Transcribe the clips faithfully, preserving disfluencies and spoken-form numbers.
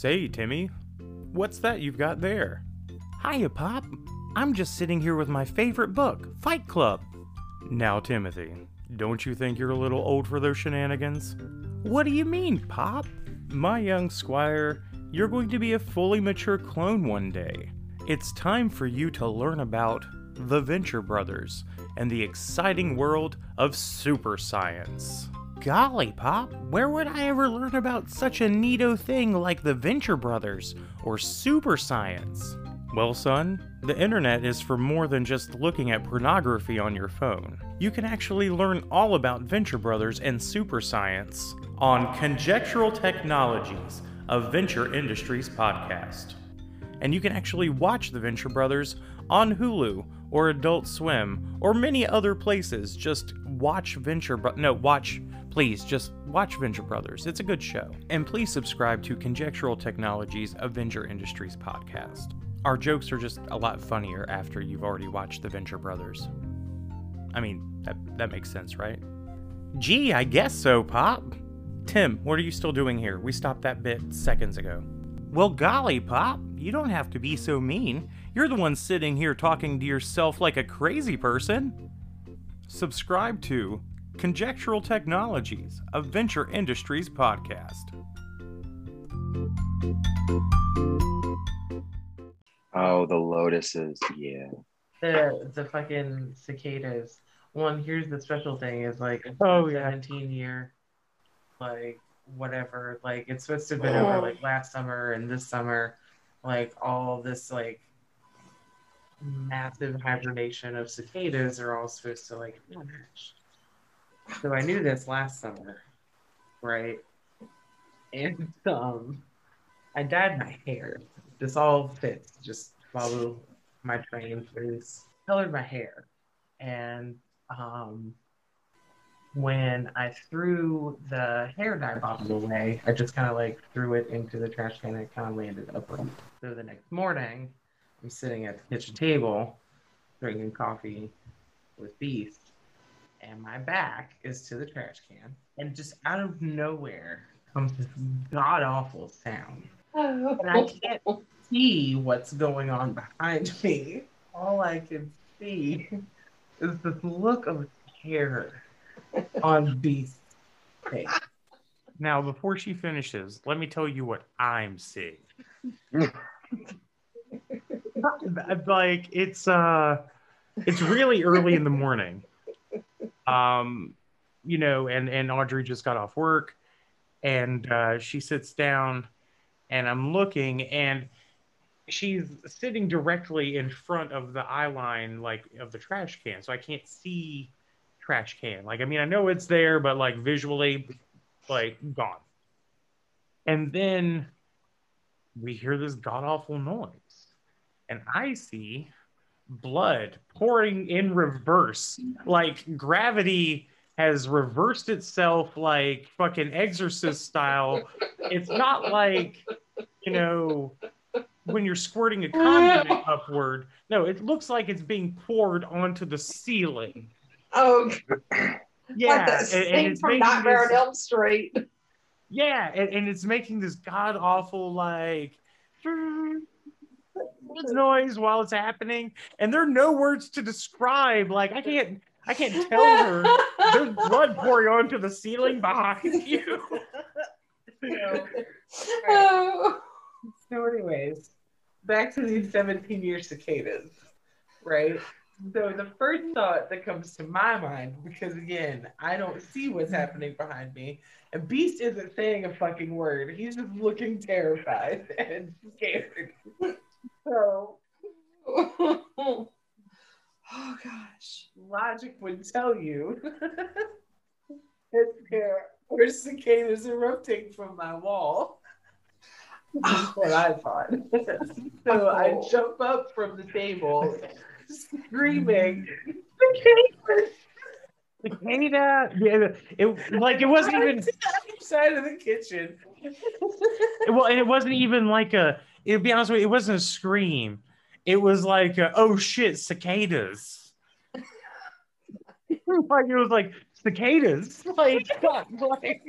Say, Timmy, what's that you've got there? Hiya, Pop. I'm just sitting here with my favorite book, Fight Club. Now, Timothy, don't you think you're a little old for those shenanigans? What do you mean, Pop? My young squire, you're going to be a fully mature clone one day. It's time for you to learn about the Venture Brothers and the exciting world of super science. Golly, Pop, where would I ever learn about such a neato thing like the Venture Brothers or super science? Well, son, the internet is for more than just looking at pornography on your phone. You can actually learn all about Venture Brothers and super science on Conjectural Technologies, a Venture Industries podcast. And you can actually watch the Venture Brothers on Hulu or Adult Swim or many other places. Just watch Venture Bro- no, watch, please, just watch Venture Brothers. It's a good show. And please subscribe to Conjectural Technologies, a Venture Industries podcast. Our jokes are just a lot funnier after you've already watched the Venture Brothers. I mean, that, that makes sense, right? Gee, I guess so, Pop. Tim, what are you still doing here? We stopped that bit seconds ago. Well, golly, Pop, you don't have to be so mean. You're the one sitting here talking to yourself like a crazy person. Subscribe to Conjectural Technologies, a Venture Industries podcast. Oh, the lotuses, yeah. The the fucking cicadas. Well, and here's the special thing is like a oh, seventeen yeah. year, like whatever. Like it's supposed to have been oh. over like last summer and this summer, like all this like massive hibernation of cicadas are all supposed to like vanish. So I knew this last summer, right? And um, I dyed my hair. This all fits. Just follow my train, please. Colored my hair. And um, when I threw the hair dye bottle away, I just kind of like threw it into the trash can and it kind of landed upright. So the next morning, I'm sitting at the kitchen table drinking coffee with beef. And my back is to the trash can. And just out of nowhere comes this god-awful sound. And I can't see what's going on behind me. All I can see is this look of terror on Beast's face. Now, before she finishes, let me tell you what I'm seeing. Like, it's uh, it's really early in the morning. Um, you know, and, and Audrey just got off work, and uh, she sits down. And I'm looking, and she's sitting directly in front of the eye line, like, of the trash can. So I can't see trash can. Like, I mean, I know it's there, but, like, visually, like, gone. And then we hear this god-awful noise. And I see blood pouring in reverse. Like, gravity has reversed itself, like, fucking Exorcist style. It's not like, you know, when you're squirting a condom upward. No, it looks like it's being poured onto the ceiling. Oh, yeah, like the and, and it's from Nightmare on Elm Street. Yeah, and, and it's making this god awful like noise while it's happening, and there are no words to describe. Like I can't, I can't tell her. There's blood pouring onto the ceiling behind you. You know. Right. So anyways, back to these seventeen-year cicadas, right? So the first thought that comes to my mind, because again, I don't see what's happening behind me, and Beast isn't saying a fucking word. He's just looking terrified and scared. So, oh gosh, logic would tell you it's there. Or cicadas erupting from my wall. That's what I thought. So I jump up from the table, screaming, cicadas! Cicada! Yeah, it, like, it wasn't right even... side of the kitchen. Well, and it wasn't even like a... It'll be honest with you, it wasn't a scream. It was like, a, oh shit, cicadas. Like, it was like... cicadas like, like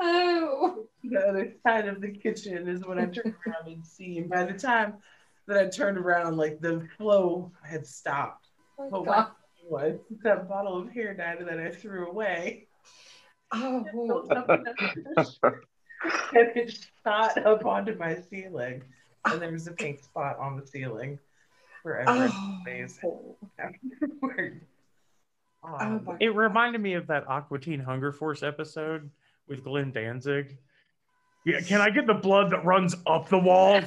oh the other side of the kitchen is when I turned around and see. And by the time that I turned around, like the flow had stopped. Oh, but was that bottle of hair dye that I threw away? Oh, and it shot up onto my ceiling, and there was a pink spot on the ceiling forever. Oh. Afterward. Um, oh, it reminded me of that Aqua Teen Hunger Force episode with Glenn Danzig. Yeah, can I get the blood that runs up the wall?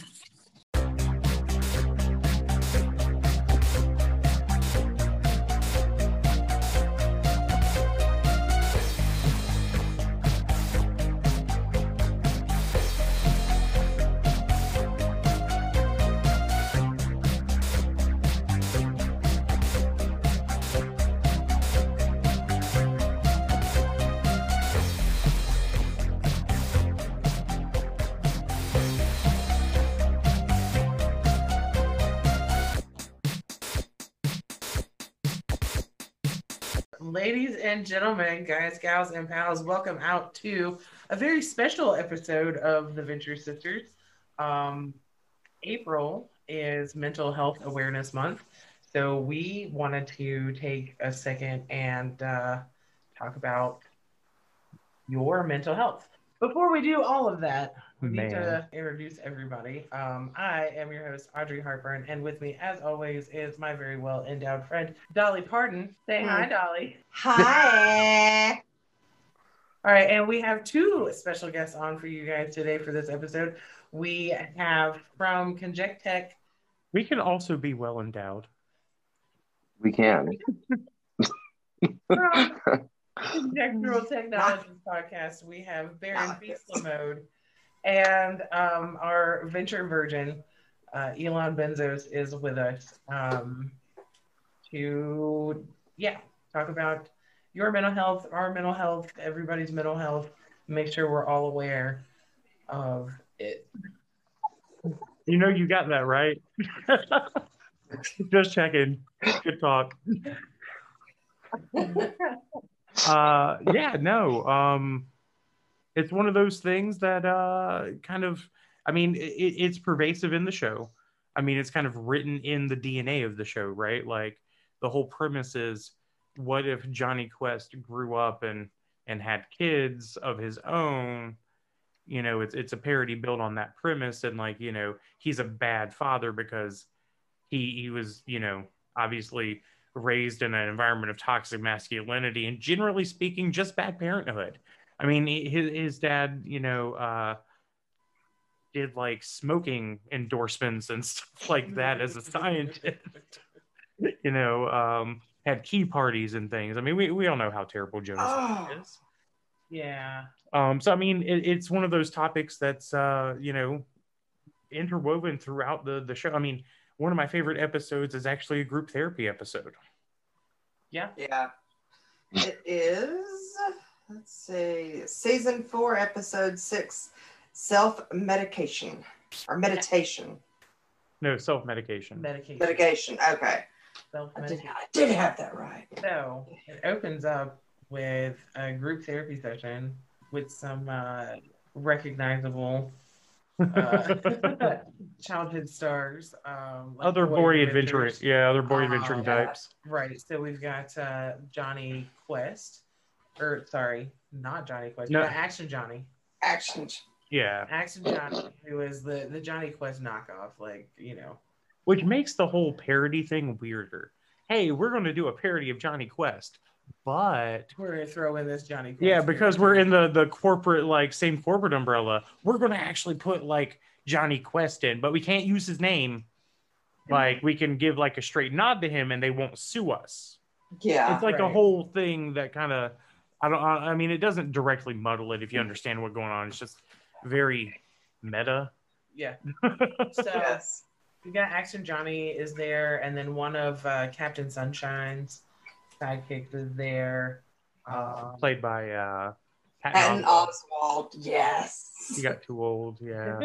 Ladies and gentlemen, guys, gals, and pals, welcome out to a very special episode of the Venture Sisters. Um, April is Mental Health Awareness Month, so we wanted to take a second and uh, talk about your mental health. Before we do all of that, we Man. need to introduce everybody. Um, I am your host, Audrey Hartburn, and with me, as always, is my very well-endowed friend, Dolly Parton. Say hi, hi Dolly. Hi. All right, and we have two special guests on for you guys today for this episode. We have from ConjectTech. We can also be well-endowed. We can. Conjectural Technologies podcast. We have Baron Beastlamode and um, our venture virgin, uh, Elon Benzos, is with us um, to, yeah, talk about your mental health, our mental health, everybody's mental health. Make sure we're all aware of it. You know, you got that right. Just checking. Good talk. uh yeah no um it's one of those things that uh kind of I mean it, it's pervasive in the show. I mean, it's kind of written in the D N A of the show, right? Like the whole premise is, what if Johnny Quest grew up and and had kids of his own? You know, it's it's a parody built on that premise. And like, you know, he's a bad father because he he was, you know, obviously raised in an environment of toxic masculinity and, generally speaking, just bad parenthood. I mean, his, his dad, you know, uh, did like smoking endorsements and stuff like that as a scientist, you know, um, had key parties and things. I mean, we, we all know how terrible Jonas oh, is. Yeah. Um, so, I mean, it, it's one of those topics that's, uh, you know, interwoven throughout the, the show. I mean, one of my favorite episodes is actually a group therapy episode. Yeah. Yeah. It is, let's see, season four, episode six, self-medication or meditation. No, self-medication. Medication. Medication, okay. Self-medication. I did, I did have that right. So it opens up with a group therapy session with some uh, recognizable uh, childhood stars, um, like other boy adventurers, yeah, other boy adventuring uh, types, right? So we've got uh, Johnny Quest, or sorry, not Johnny Quest, no, Action Johnny, Action, yeah, Action Johnny, who is the the Johnny Quest knockoff, like, you know, which makes the whole parody thing weirder. Hey, we're going to do a parody of Johnny Quest, but we're gonna throw in this Johnny Quest, yeah, because we're in the the corporate, like, same corporate umbrella. We're gonna actually put like Johnny Quest in, but we can't use his name. Like, we can give like a straight nod to him and they won't sue us. Yeah, it's like right. a whole thing that kind of, I don't I mean it doesn't directly muddle it if you understand what's going on. It's just very meta. Yeah. So yes, you got Action Johnny is there, and then one of uh, Captain Sunshine's sidekick is there, um, played by uh, Patton, Patton Oswalt. Oswalt. Yes, he got too old. Yeah.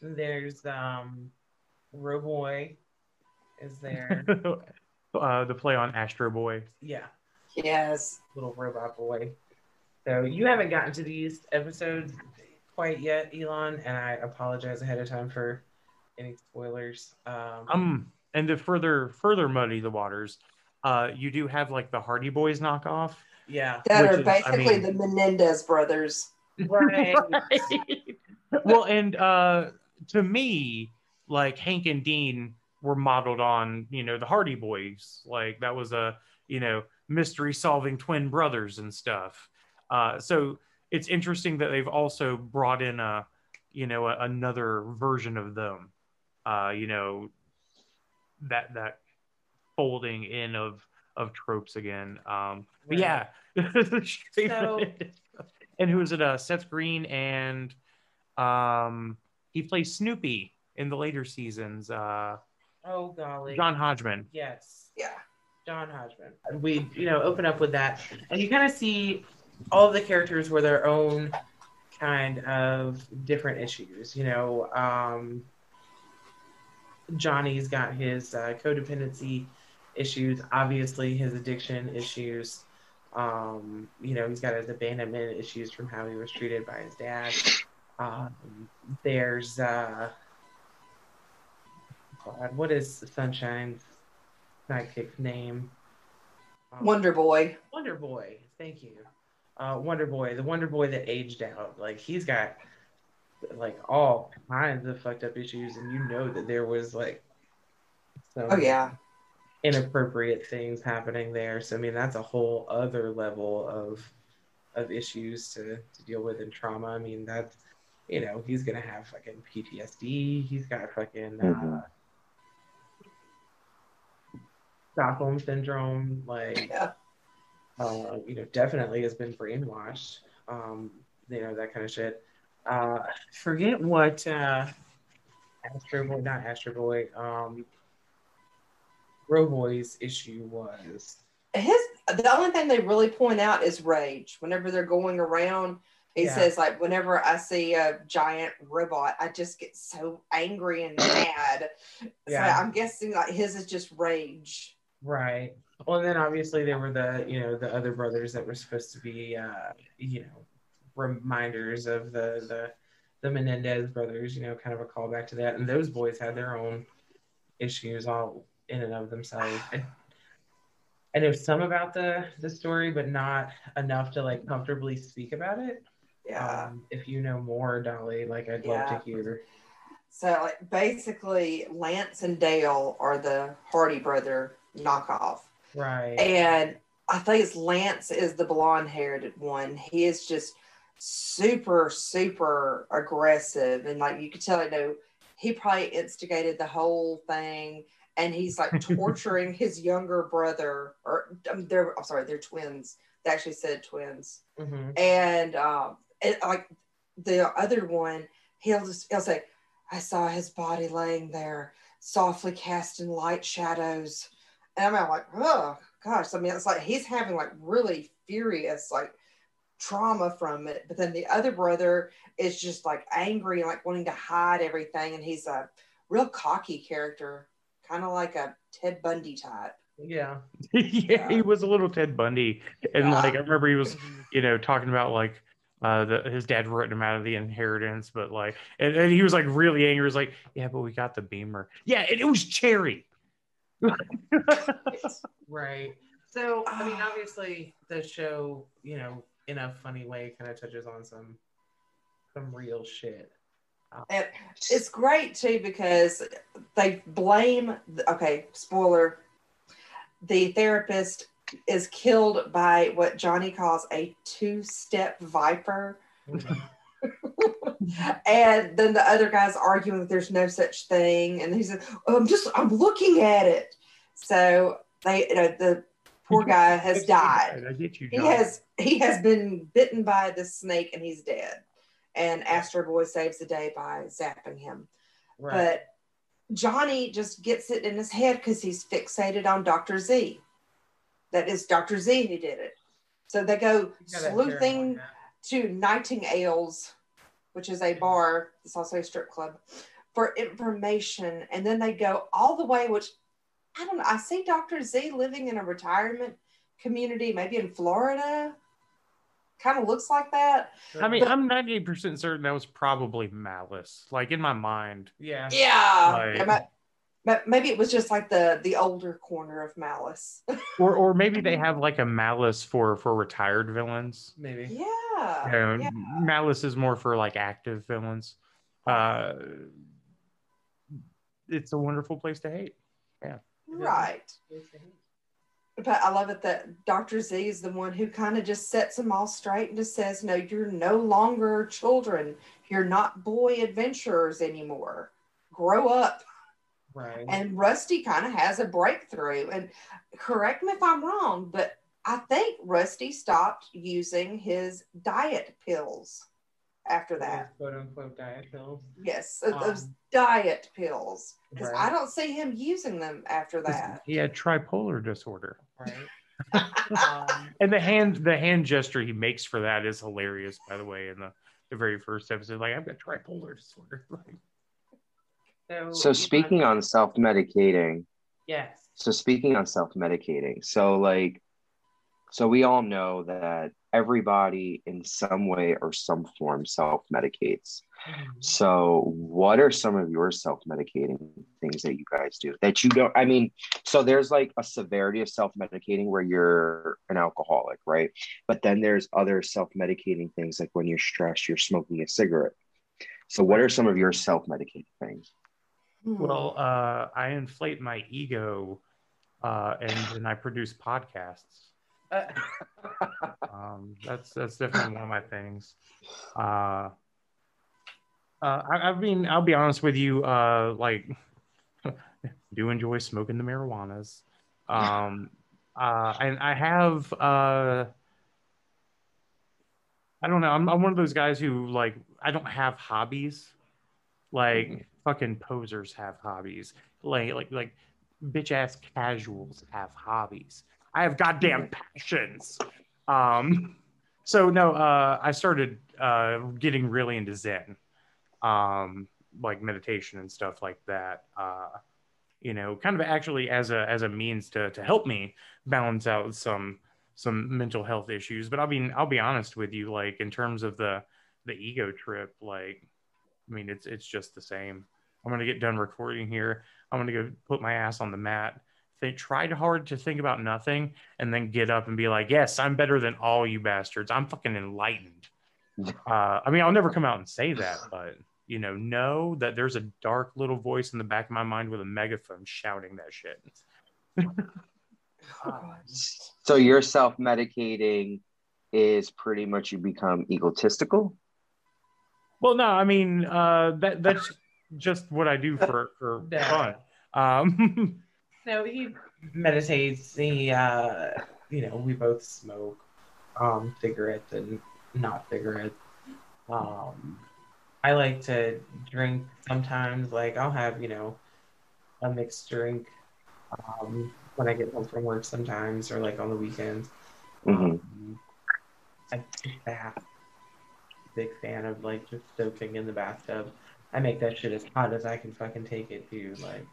There's um, Roboy is there. uh, the play on Astro Boy. Yeah. Yes. Little robot boy. So you haven't gotten to these episodes quite yet, Elon, and I apologize ahead of time for any spoilers. Um, um and to further further muddy the waters, uh, you do have like the Hardy Boys knockoff. Yeah, that are basically is, I mean, the Menendez brothers. Right. Right. Well, and uh, to me, like Hank and Dean were modeled on, you know, the Hardy Boys. Like that was a, you know, mystery-solving twin brothers and stuff. Uh, so it's interesting that they've also brought in a, you know, a, another version of them. Uh, you know, that that folding in of of tropes again. Um, but yeah. So... And who is it? Uh, Seth Green, and um, he plays Snoopy in the later seasons. Uh, oh golly, John Hodgman. Yes, yeah, John Hodgman. We, you know, open up with that, and you kind of see all of the characters were their own kind of different issues. You know, um, Johnny's got his uh, codependency issues, obviously his addiction issues. Um, you know, he's got his abandonment issues from how he was treated by his dad. Um, there's, uh, God, what is Sunshine's sidekick's name? Um, Wonder Boy. Wonder Boy, thank you. Uh, Wonder Boy, the Wonder Boy that aged out. Like, he's got, like, all kinds of fucked up issues, and you know that there was, like, some... Oh, yeah. Inappropriate things happening there. So I mean, that's a whole other level of of issues to, to deal with and trauma. I mean, that's, you know, he's gonna have fucking P T S D. He's got fucking uh, Stockholm syndrome. Like, yeah. uh, you know, definitely has been brainwashed. Um, you know, that kind of shit. Uh, forget what uh, Astro Boy, not Astro Boy. Um, Roboy's issue was his. The only thing they really point out is rage. Whenever they're going around, he yeah. says, like, whenever I see a giant robot, I just get so angry and mad. Yeah. So I'm guessing like his is just rage. Right. Well, and then obviously there were the, you know, the other brothers that were supposed to be, uh, you know, reminders of the the the Menendez brothers. You know, kind of a callback to that. And those boys had their own issues all in and of themselves. I, I know some about the the story, but not enough to like comfortably speak about it. Yeah. Um, if you know more, Dolly, like I'd yeah. love to hear. So like basically, Lance and Dale are the Hardy brother knockoff, right? And I think it's Lance is the blonde-haired one. He is just super, super aggressive, and like you could tell, you know, he probably instigated the whole thing. And he's like torturing his younger brother, or um, they're, I'm sorry, they're twins. They actually said twins. Mm-hmm. And um, it, like the other one, he'll just, he'll say, I saw his body laying there, softly casting light shadows. And I'm like, oh gosh. I mean, it's like he's having like really furious, like trauma from it. But then the other brother is just like angry, like wanting to hide everything. And he's a real cocky character. Kind of like a Ted Bundy type. Yeah. Yeah, he was a little Ted Bundy. And yeah. like, I remember he was, you know, talking about like, uh, the, his dad wrote him out of the inheritance, but like, and, and he was like really angry. He was like, yeah, but we got the Beamer. Yeah, and it was cherry. Right. So, I mean, obviously the show, you know, in a funny way kind of touches on some, some real shit. And it's great too because they blame, okay, spoiler, the therapist is killed by what Johnny calls a two-step viper. Mm-hmm. And then the other guy's arguing that there's no such thing, and he said, oh, I'm just I'm looking at it. So they, you know, the poor guy has died. I get you, John. He has he has been bitten by the snake and he's dead. And Astro Boy saves the day by zapping him. Right. But Johnny just gets it in his head because he's fixated on Doctor Z. That is Doctor Z who did it. So they go sleuthing to Nightingale's, which is a bar, it's also a strip club, for information. And then they go all the way, which I don't know, I see Doctor Z living in a retirement community, maybe in Florida. kind of looks like that. I mean, but I'm ninety-eight percent certain that was probably Malice, like in my mind. Yeah. Yeah. Like, but maybe it was just like the the older corner of Malice. or or maybe they have like a Malice for, for retired villains. Maybe. Yeah, um, yeah. Malice is more for like active villains. Uh, it's a wonderful place to hate. Yeah. Right. But I love it that Doctor Z is the one who kind of just sets them all straight and just says, no, you're no longer children. You're not boy adventurers anymore. Grow up. Right. And Rusty kind of has a breakthrough. And correct me if I'm wrong, but I think Rusty stopped using his diet pills after that. Quote unquote diet pills. Yes, um, those diet pills. Because right. I don't see him using them after that. He had tripolar disorder. Right. um, and the hand the hand gesture he makes for that is hilarious, by the way, in the, the very first episode. Like, I've got tripolar disorder. Like, So, so speaking on self-medicating, yes. So speaking on self-medicating, so like, so we all know that everybody in some way or some form self-medicates. Mm-hmm. So what are some of your self-medicating things that you guys do that you don't, I mean, so there's like a severity of self-medicating where you're an alcoholic, right? But then there's other self-medicating things like when you're stressed, you're smoking a cigarette. So what are some of your self-medicating things? Well, uh, I inflate my ego, uh, and then I produce podcasts. um, that's that's definitely one of my things. Uh, uh, I, I mean, I'll be honest with you. Uh, like, do enjoy smoking the marijuanas, um, uh, and I have. Uh, I don't know. I'm I'm one of those guys who like I don't have hobbies, like. Mm-hmm. Fucking posers have hobbies. Like, like, like, bitch ass casuals have hobbies. I have goddamn passions. Um, so no, uh, I started uh getting really into Zen, um, like meditation and stuff like that. Uh, you know, kind of actually as a as a means to to help me balance out some some mental health issues. But I'll be I'll be honest with you, like in terms of the the ego trip, like I mean, it's it's just the same. I'm going to get done recording here. I'm going to go put my ass on the mat. They tried hard to think about nothing and then get up and be like, yes, I'm better than all you bastards. I'm fucking enlightened. Uh, I mean, I'll never come out and say that, but, you know, know that there's a dark little voice in the back of my mind with a megaphone shouting that shit. So your self-medicating is pretty much you become egotistical? Well, no, I mean, uh, that that's... just what I do for, for no. fun. Um, no, he meditates. He, uh, you know, we both smoke um, cigarettes and not cigarettes. Um, I like to drink sometimes. Like, I'll have, you know, a mixed drink um, when I get home from work sometimes or, like, on the weekends. Mm-hmm. Um, I take baths. Big fan of, like, just soaking in the bathtub. I make that shit as hot as I can fucking take it, dude. Like,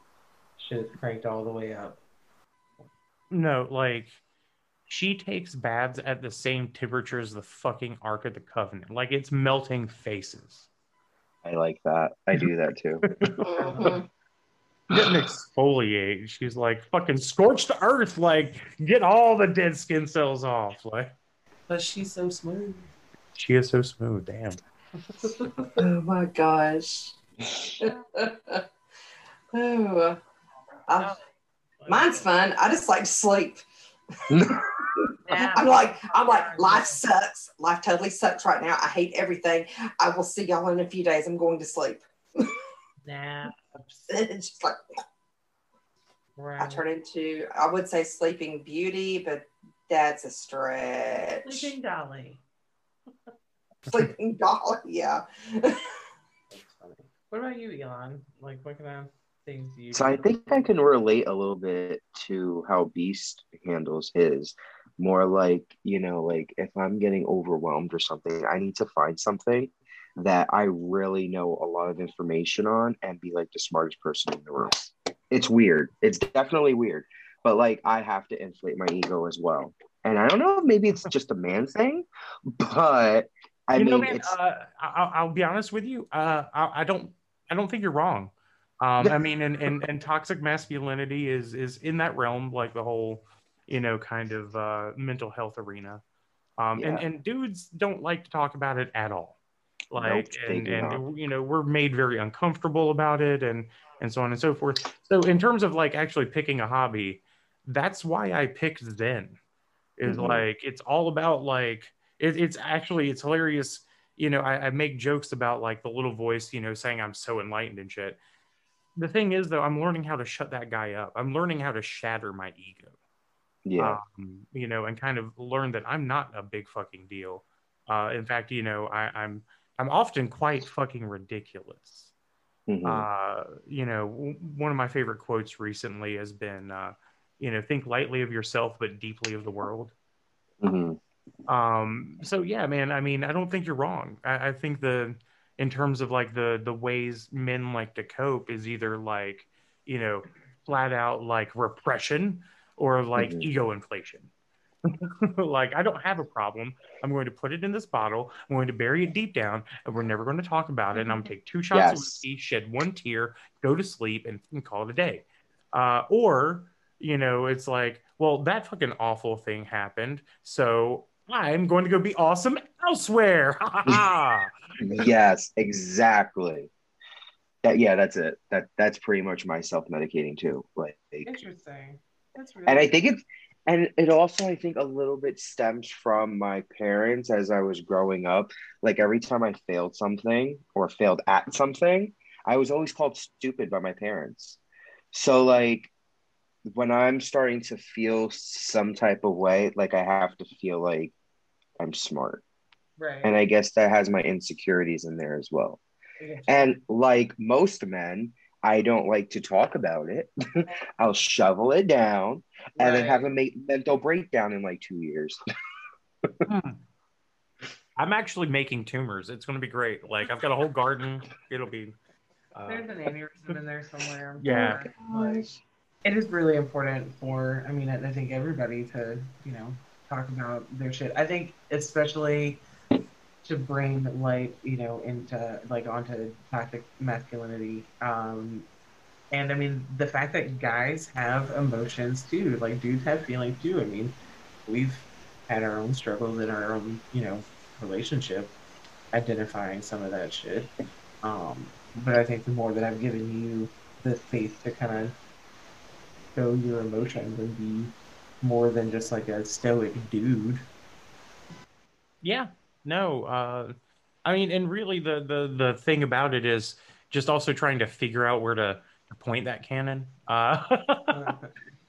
shit's cranked all the way up. No, like, she takes baths at the same temperature as the fucking Ark of the Covenant. Like, it's melting faces. I like that. I do that, too. Didn't exfoliate. She's like, fucking scorch the earth. Like, get all the dead skin cells off. Like, but she's so smooth. She is so smooth. Damn. Oh my gosh. Oh, I, mine's fun. I just like to sleep. I'm like, I'm like, life sucks. Life totally sucks right now. I hate everything. I will see y'all in a few days. I'm going to sleep. Nah. It's just like right. I turn into, I would say Sleeping Beauty, but that's a stretch. Sleeping Dolly. Sleeping Doll, yeah. What about you, Elon? Like, what kind of things do you So do? I think I can relate a little bit to how Beast handles his. More like, you know, like if I'm getting overwhelmed or something, I need to find something that I really know a lot of information on and be like the smartest person in the room. It's weird. It's definitely weird. But like, I have to inflate my ego as well. And I don't know if maybe it's just a man thing, but I you mean, know, man, it's... Uh, I'll, I'll be honest with you. Uh, I, I don't, I don't think you're wrong. Um, I mean, and, and, and toxic masculinity is, is in that realm, like the whole, you know, kind of uh, mental health arena. Um, yeah. and, and dudes don't like to talk about it at all. Like, nope, and, and you know, we're made very uncomfortable about it, and, and so on and so forth. So in terms of like actually picking a hobby, that's why I picked Zen. Is mm-hmm. like, it's all about like, it, it's actually, it's hilarious. You know, I, I make jokes about like the little voice, you know, saying I'm so enlightened and shit. The thing is though, I'm learning how to shut that guy up. I'm learning how to shatter my ego. Yeah. Um, you know, and kind of learn that I'm not a big fucking deal. Uh, in fact, you know, I, I'm, I'm often quite fucking ridiculous. Mm-hmm. Uh, you know, w- one of my favorite quotes recently has been, uh, you know, think lightly of yourself, but deeply of the world. Mm-hmm. Um, so yeah, man, I mean, I don't think you're wrong. I, I think the, in terms of like the, the ways men like to cope is either like, you know, flat out like repression or like mm-hmm. ego inflation. Like, I don't have a problem. I'm going to put it in this bottle. I'm going to bury it deep down, and we're never going to talk about it. And I'm going to take two shots yes. of whiskey, shed one tear, go to sleep, and, and call it a day. Uh, or... You know, it's like, well, that fucking awful thing happened, so I'm going to go be awesome elsewhere. Yes, exactly. That, yeah, that's it. That that's pretty much my self-medicating too. Like, interesting. That's really. And I think it's, and it also I think a little bit stems from my parents as I was growing up. Like every time I failed something or failed at something, I was always called stupid by my parents. So like, when I'm starting to feel some type of way, like I have to feel like I'm smart. Right. And I guess that has my insecurities in there as well. Yeah. And like most men, I don't like to talk about it. I'll shovel it down right. and then have a mental breakdown in like two years. hmm. I'm actually making tumors. It's going to be great. Like I've got a whole garden. It'll be. Uh... There's an aneurysm in there somewhere. Yeah. Like, it is really important for, I mean, I, I think everybody to, you know, talk about their shit. I think especially to bring light, you know, into, like, onto toxic masculinity. Um, and, I mean, the fact that guys have emotions, too. Like, dudes have feelings, too. I mean, we've had our own struggles in our own, you know, relationship, identifying some of that shit. Um, but I think the more that I've given you the space to kind of show your emotions and be more than just like a stoic dude. Yeah, no, uh, I mean, and really the, the, the thing about it is just also trying to figure out where to, to point that cannon. Uh,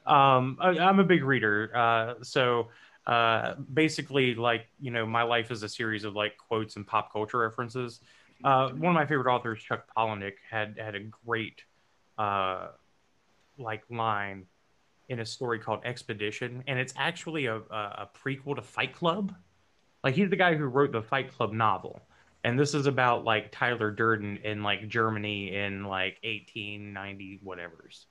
um, I, I'm a big reader. Uh, so uh, basically like, you know, my life is a series of like quotes and pop culture references. Uh, one of my favorite authors, Chuck Palahniuk, had, had a great, uh, like line in a story called Expedition, and it's actually a, a a prequel to Fight Club. Like he's the guy who wrote the Fight Club novel, and this is about like Tyler Durden in like Germany in like eighteen ninety whatevers.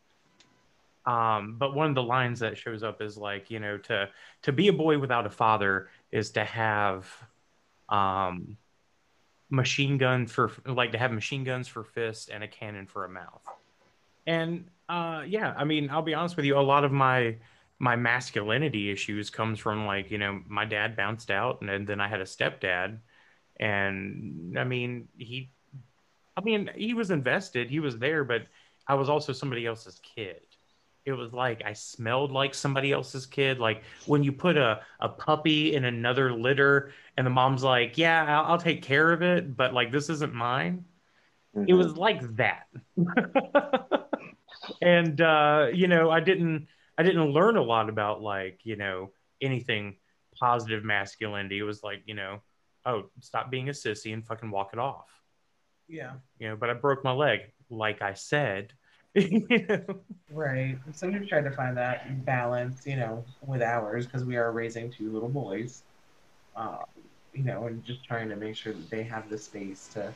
Um, but one of the lines that shows up is like, you know, to to be a boy without a father is to have um machine gun for like to have machine guns for fists and a cannon for a mouth. And Uh, yeah, I mean, I'll be honest with you. A lot of my my masculinity issues comes from like, you know, my dad bounced out, and, and then I had a stepdad, and I mean, he, I mean, he was invested, he was there, but I was also somebody else's kid. It was like I smelled like somebody else's kid. Like when you put a, a puppy in another litter, and the mom's like, "Yeah, I'll, I'll take care of it," but like this isn't mine. Mm-hmm. It was like that. And, uh, you know, I didn't, I didn't learn a lot about like, you know, anything positive masculinity. It was like, you know, oh, stop being a sissy and fucking walk it off. Yeah. You know, but I broke my leg, like I said. You know? Right. So we've tried to find that balance, you know, with ours, because we are raising two little boys, uh, you know, and just trying to make sure that they have the space to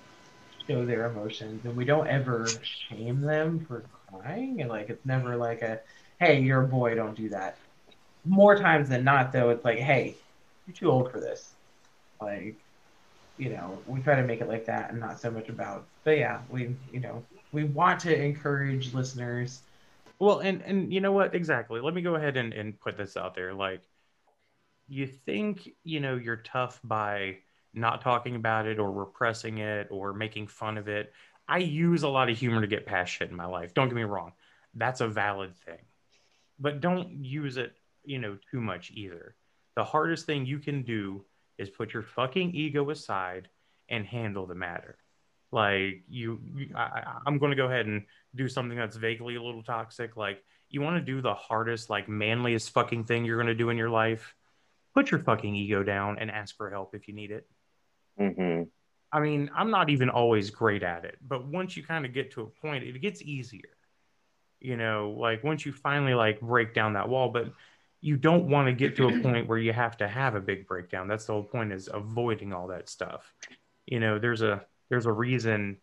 show their emotions, and we don't ever shame them for crying, and like it's never like a, hey, you're a boy, don't do that. more times than not, though, it's like, hey, you're too old for this. Like, you know, we try to make it like that and not so much about, but yeah, we, you know, we want to encourage listeners. Well, and, and you know what? Exactly. Let me go ahead and, and put this out there. Like, you think, you know, you're tough by not talking about it or repressing it or making fun of it. I use a lot of humor to get past shit in my life. Don't get me wrong. That's a valid thing. But don't use it, you know, too much either. The hardest thing you can do is put your fucking ego aside and handle the matter. Like, you, you I, I'm going to go ahead and do something that's vaguely a little toxic. Like, you want to do the hardest, like, manliest fucking thing you're going to do in your life? Put your fucking ego down and ask for help if you need it. Mm-hmm. I mean, I'm not even always great at it, but once you kind of get to a point, it gets easier. You know, like, once you finally, like, break down that wall, but you don't want to get to a point where you have to have a big breakdown. That's the whole point, is avoiding all that stuff. You know, there's a there's a reason,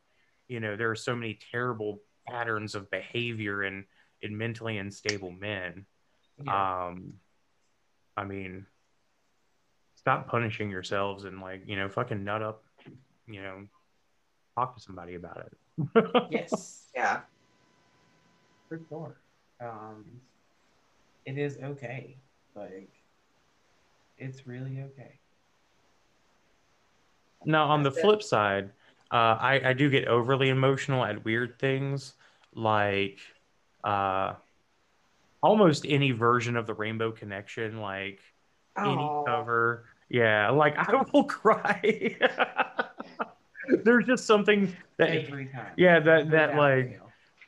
you know, there are so many terrible patterns of behavior in, in mentally unstable men. Yeah. Um, I mean, stop punishing yourselves and, like, you know, fucking nut up, you know, talk to somebody about it. Yes. Yeah. For sure. Um, it is okay. Like, it's really okay. Now, on the flip side, uh, I, I do get overly emotional at weird things, like uh, almost any version of the Rainbow Connection, like oh. any cover. Yeah, like, I will cry. There's just something that every time. Yeah, that that yeah, like,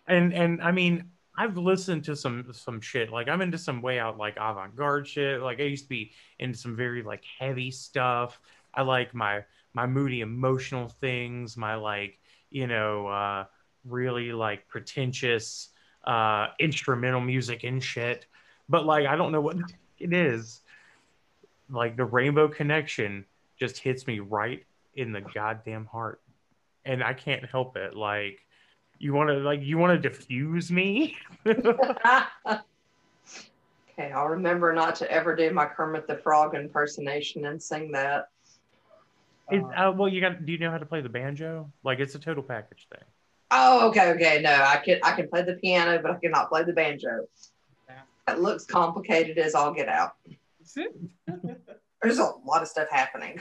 and and I mean, I've listened to some some shit. Like, I'm into some way out, like, avant-garde shit. Like, I used to be into some very, like, heavy stuff. I like my my moody, emotional things. My, like, you know, uh, really, like, pretentious uh, instrumental music and shit. But, like, I don't know what it is. Like, the Rainbow Connection just hits me right in the goddamn heart, and I can't help it. Like, you want to, like, you want to diffuse me. Okay, I'll remember not to ever do my Kermit the Frog impersonation and sing that. It, uh, well, you got. Do you know how to play the banjo? Like, it's a total package thing. Oh, okay, okay. No, I can I can play the piano, but I cannot play the banjo. That looks complicated as all get out. There's a lot of stuff happening.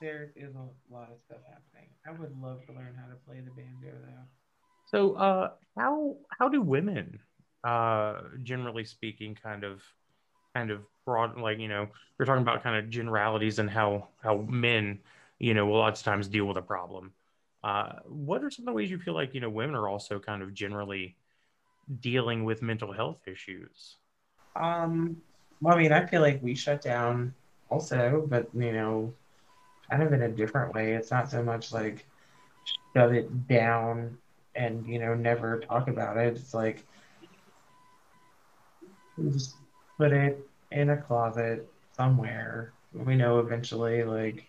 There is a lot of stuff happening. I would love to learn how to play the banjo, though. So, uh, how how do women, uh, generally speaking, kind of, kind of broad, like, you know, we're talking about kind of generalities and how how men, you know, will lots of times deal with a problem. Uh, what are some of the ways you feel like, you know, women are also kind of generally dealing with mental health issues? Um, well, I mean, I feel like we shut down also, but, you know, kind of in a different way. It's not so much like shove it down and, you know, never talk about it. It's like, just put it in a closet somewhere. We know eventually, like,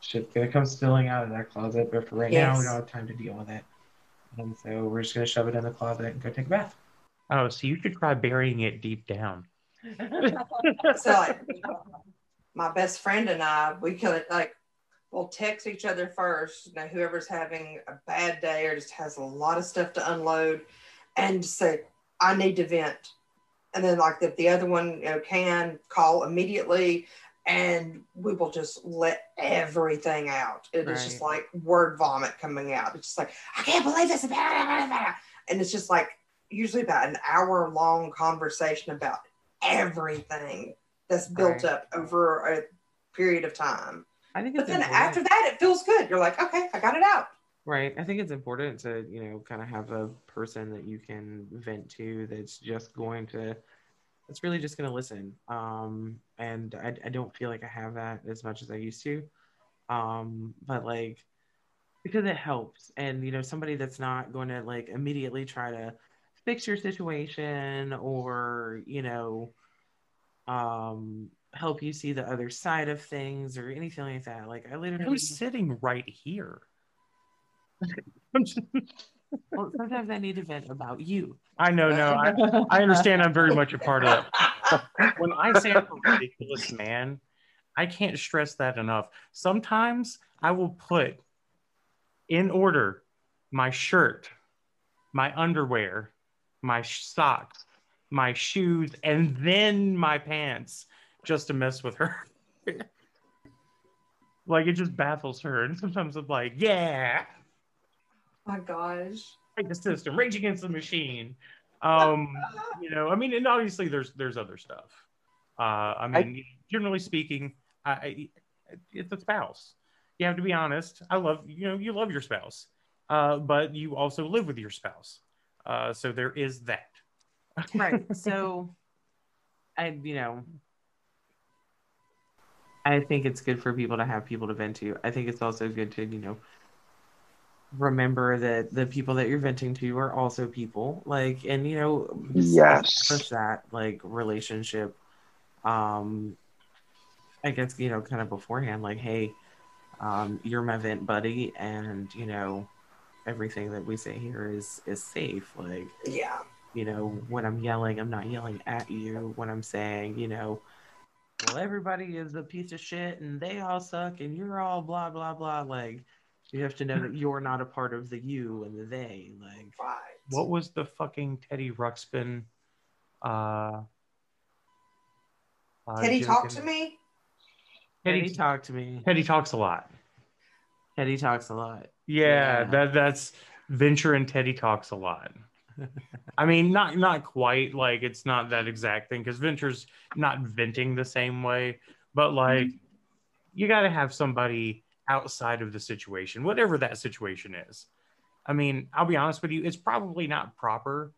shit's gonna come spilling out of that closet, but for right yes. now, we don't have time to deal with it. And so we're just gonna shove it in the closet and go take a bath. Oh, so you could try burying it deep down. So, like, my best friend and I, we could, like, we'll text each other first. You know, whoever's having a bad day or just has a lot of stuff to unload, and say, I need to vent. And then, like, if the other one, you know, can call immediately, and we will just let everything out. It right. is just like word vomit coming out. It's just like, I can't believe this. And it's just like usually about an hour long conversation about everything that's built right. up over a period of time. I think it's but then important. After that, it feels good. You're like, okay, I got it out. Right. I think it's important to, you know, kind of have a person that you can vent to that's just going to, that's really just going to listen. Um, and I, I don't feel like I have that as much as I used to. Um, but like, because it helps. And, you know, somebody that's not going to, like, immediately try to fix your situation or, you know, um, help you see the other side of things or anything like that. Like, I literally... I'm sitting right here. Well, sometimes I need to vent about you. I know, no, I, I understand. I'm very much a part of that When I say I'm a ridiculous man, I can't stress that enough. Sometimes I will put in order my shirt, my underwear, my socks, my shoes, and then my pants just to mess with her. Like, it just baffles her. And sometimes I'm like, yeah. Oh my gosh. Like the system, Rage Against the Machine. Um, you know, I mean, and obviously there's there's other stuff. Uh, I mean, I, generally speaking, I, I, it's a spouse. You have to be honest. I love, you know, you love your spouse, uh, but you also live with your spouse. Uh, so there is that. Right. So, I, you know, I think it's good for people to have people to vent to. I think it's also good to, you know, remember that the people that you're venting to are also people, like, and, you know, yes, that, like, relationship, um, I guess, you know, kind of beforehand, like, hey, um, you're my vent buddy, and, you know, everything that we say here is, is safe. Like, yeah. You know, when I'm yelling, I'm not yelling at you. When I'm saying, you know, well, everybody is a piece of shit and they all suck and you're all blah, blah, blah. Like, you have to know that you're not a part of the you and the they. Like, right. What was the fucking Teddy Ruxpin? Uh, uh, Teddy Talk to Me? Teddy, Teddy Talk to Me. Teddy Talks a Lot. Teddy Talks a Lot. Yeah, yeah. That, that's Venture and Teddy Talks a Lot. I mean, not not quite, like, it's not that exact thing because Venture's not venting the same way, but, like, mm-hmm. you got to have somebody outside of the situation, whatever that situation is. I mean, I'll be honest with you, it's probably not proper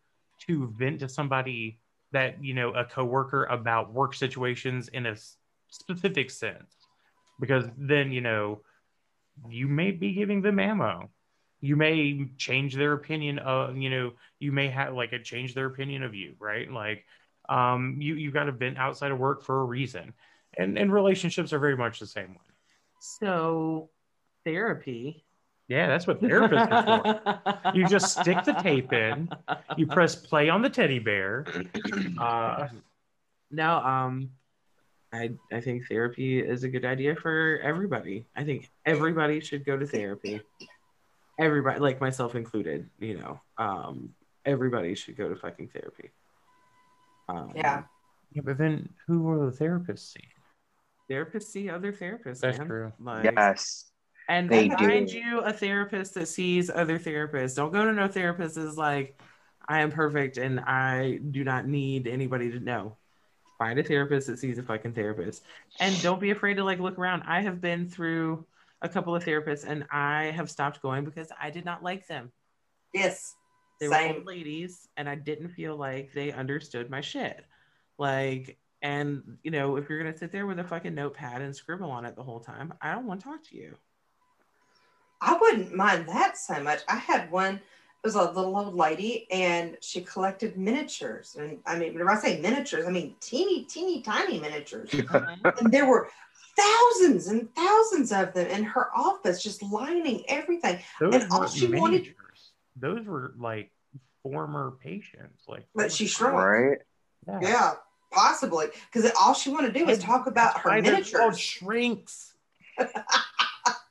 to vent to somebody that, you know, a coworker about work situations in a specific sense, because then, you know, you may be giving them ammo. You may change their opinion of, you know, you may have, like, a change their opinion of you, right? Like, um, you, you've got to vent outside of work for a reason. And, and relationships are very much the same way. So, therapy. Yeah, that's what therapists are for. You just stick the tape in. You press play on the teddy bear. Uh, no, um, I, I think therapy is a good idea for everybody. I think everybody should go to therapy. Everybody, like, myself included, you know, um, everybody should go to fucking therapy. Um, yeah. Yeah, but then who are the therapists seeing? Therapists see other therapists. That's man. True. Like, yes. And they find do. you a therapist that sees other therapists. Don't go to no therapist that's like, I am perfect and I do not need anybody to know. Find a therapist that sees a fucking therapist. And don't be afraid to, like, look around. I have been through a couple of therapists, and I have stopped going because I did not like them. Yes. They same. were old ladies, and I didn't feel like they understood my shit. Like, and, you know, if you're going to sit there with a fucking notepad and scribble on it the whole time, I don't want to talk to you. I wouldn't mind that so much. I had one, it was a little old lady, and she collected miniatures. And I mean, when I say miniatures, I mean teeny, teeny, tiny miniatures. And there were thousands and thousands of them in her office, just lining everything. Those and all she managers. wanted. Those were, like, former patients, like. But she shrunk. Right. Yeah, yeah, possibly, because all she wanted to do was talk about her miniatures. Called shrinks.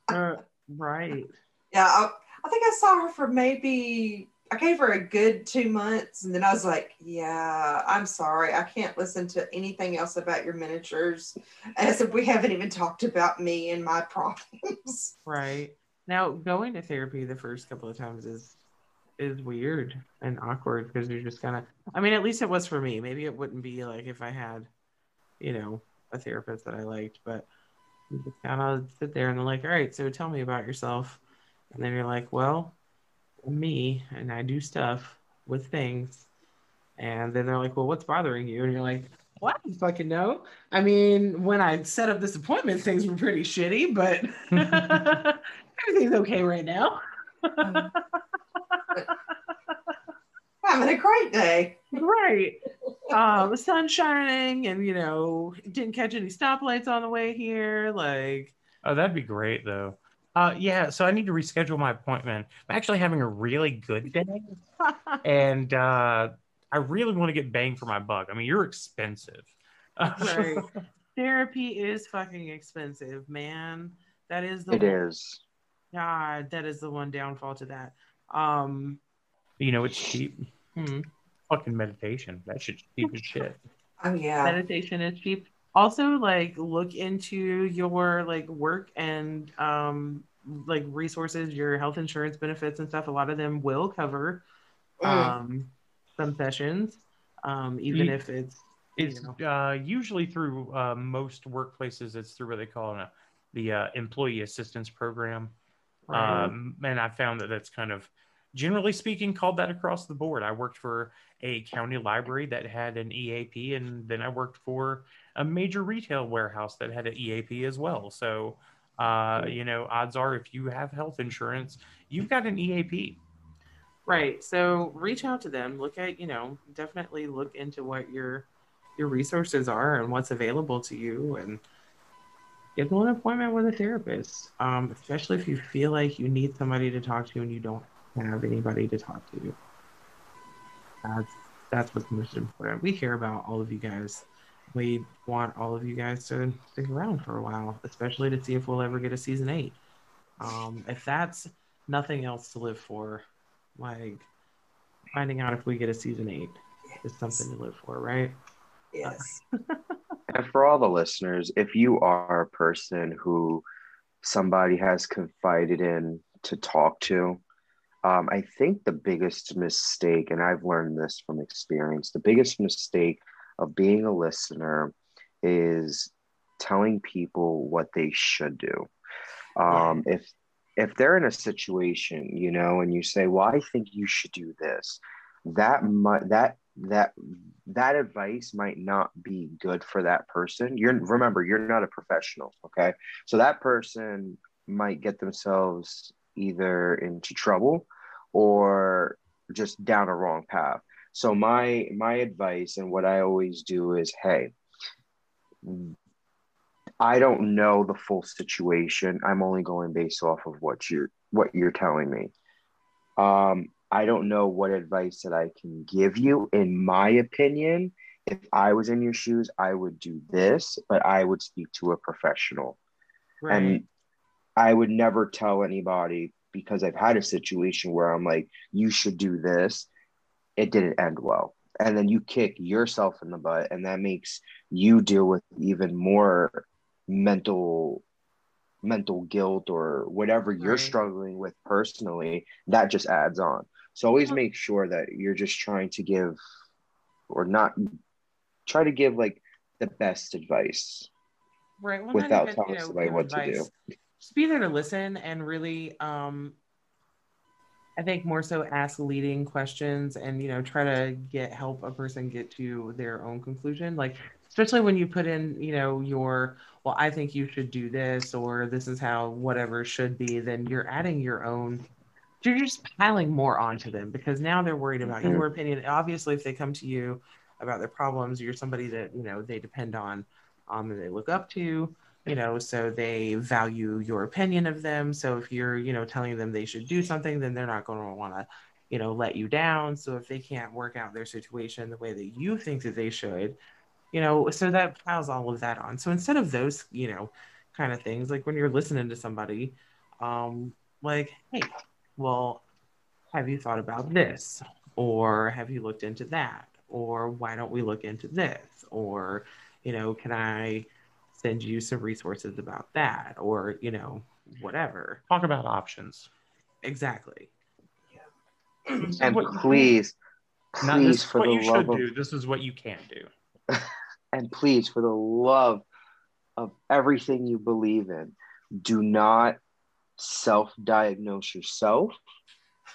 uh, right. Yeah, I, I think I saw her for maybe. I gave her a good two months, and then I was like, yeah, I'm sorry. I can't listen to anything else about your miniatures. And I said, we haven't even talked about me and my problems. Right. Now, going to therapy the first couple of times is is weird and awkward because you're just kind of, I mean, at least it was for me. Maybe it wouldn't be like if I had, you know, a therapist that I liked, but you just kind of sit there and they're like, all right, so tell me about yourself. And then you're like, well, me and I do stuff with things, and then they're like, well, what's bothering you? And you're like, well, I don't fucking know. I mean, when I set up this appointment, things were pretty shitty, but everything's okay right now. um, having a great day, right? Um the sun's shining, and, you know, didn't catch any stoplights on the way here. Like, oh, that'd be great though. Uh, yeah, so I need to reschedule my appointment. I'm actually having a really good day, and uh, I really want to get bang for my buck. I mean, you're expensive. Right. Therapy is fucking expensive, man. That is the it one. is. God, that is the one downfall to that. Um, you know, it's cheap. Hmm. Fucking meditation. That shit's cheap as shit. Oh yeah, meditation is cheap. Also, like, look into your like work and um like resources, your health insurance benefits and stuff. A lot of them will cover um mm. some sessions, um even it, if it's it's you know. uh, usually through uh, most workplaces. It's through what they call an, the uh, employee assistance program. Right. Um, and I found that that's kind of, generally speaking, called that across the board. I worked for a county library that had an E A P, and then I worked for a major retail warehouse that had an E A P as well. So, uh, you know, odds are if you have health insurance, you've got an E A P. Right. So reach out to them. Look at, you know, definitely look into what your your resources are and what's available to you, and get an appointment with a therapist, um, especially if you feel like you need somebody to talk to and you don't have anybody to talk to. That's that's what's most important. We care about all of you guys. We want all of you guys to stick around for a while, especially to see if we'll ever get a season eight. Um, if that's nothing else to live for, like finding out if we get a season eight yes. is something to live for, right? Yes. And for all the listeners, if you are a person who somebody has confided in to talk to, um, I think the biggest mistake, and I've learned this from experience, the biggest mistake of being a listener is telling people what they should do. Um, yeah. If if they're in a situation, you know, and you say, well, I think you should do this, that might, that that that advice might not be good for that person. You're remember, you're not a professional, okay? So that person might get themselves either into trouble or just down a wrong path. So my my advice and what I always do is, hey, I don't know the full situation. I'm only going based off of what you're what you're telling me. Um, I don't know what advice that I can give you. In my opinion, if I was in your shoes, I would do this, but I would speak to a professional. Right. And I would never tell anybody, because I've had a situation where I'm like, you should do this. It didn't end well. And then you kick yourself in the butt, and that makes you deal with even more mental mental guilt or whatever you're right. struggling with personally. That just adds on. So always make sure that you're just trying to give or not try to give like the best advice, right? Well, without telling you know, somebody what advice. to do. Just be there to listen, and really, um, I think more so ask leading questions, and, you know, try to get help a person get to their own conclusion. Like, especially when you put in, you know, your, well, I think you should do this, or this is how whatever should be, then you're adding your own, you're just piling more onto them, because now they're worried about mm-hmm. your opinion. Obviously, if they come to you about their problems, you're somebody that, you know, they depend on, um, and they look up to, you know, so they value your opinion of them. So if you're, you know, telling them they should do something, then they're not going to want to, you know, let you down. So if they can't work out their situation the way that you think that they should, you know, so that piles all of that on. So instead of those, you know, kind of things, like when you're listening to somebody, um, like, hey, well, have you thought about this? Or have you looked into that? Or why don't we look into this? Or, you know, can I send you some resources about that, or, you know, whatever. Talk about options. Exactly. Yeah. And what, please, please, for the love of... This is what you can do. And please, for the love of everything you believe in, do not self-diagnose yourself,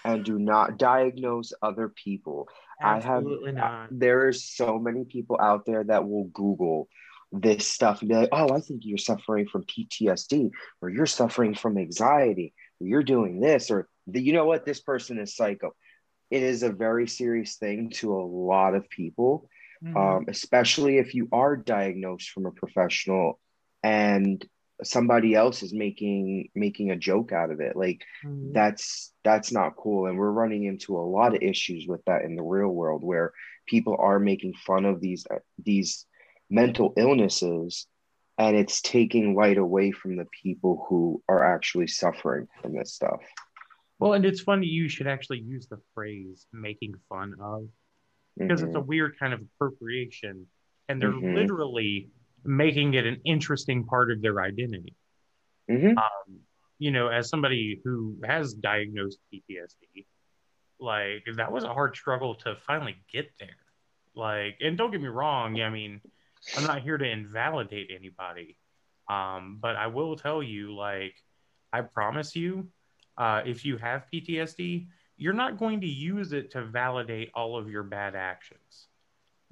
and do not diagnose other people. Absolutely I have, not. There are so many people out there that will Google this stuff and be like, oh, I think you're suffering from P T S D, or you're suffering from anxiety, or you're doing this, or the, you know what, this person is psycho. It is a very serious thing to a lot of people, mm-hmm. um, especially if you are diagnosed from a professional and somebody else is making making a joke out of it. Like, mm-hmm. that's that's not cool. And we're running into a lot of issues with that in the real world, where people are making fun of these uh, these mental illnesses, and it's taking light away from the people who are actually suffering from this stuff. Well, and it's funny you should actually use the phrase "making fun of," because mm-hmm. it's a weird kind of appropriation, and they're mm-hmm. literally making it an interesting part of their identity. Mm-hmm. Um, you know, as somebody who has diagnosed P T S D, like, that was a hard struggle to finally get there. Like, and don't get me wrong, I mean, I'm not here to invalidate anybody, um, but I will tell you, like, I promise you, uh, if you have P T S D, you're not going to use it to validate all of your bad actions.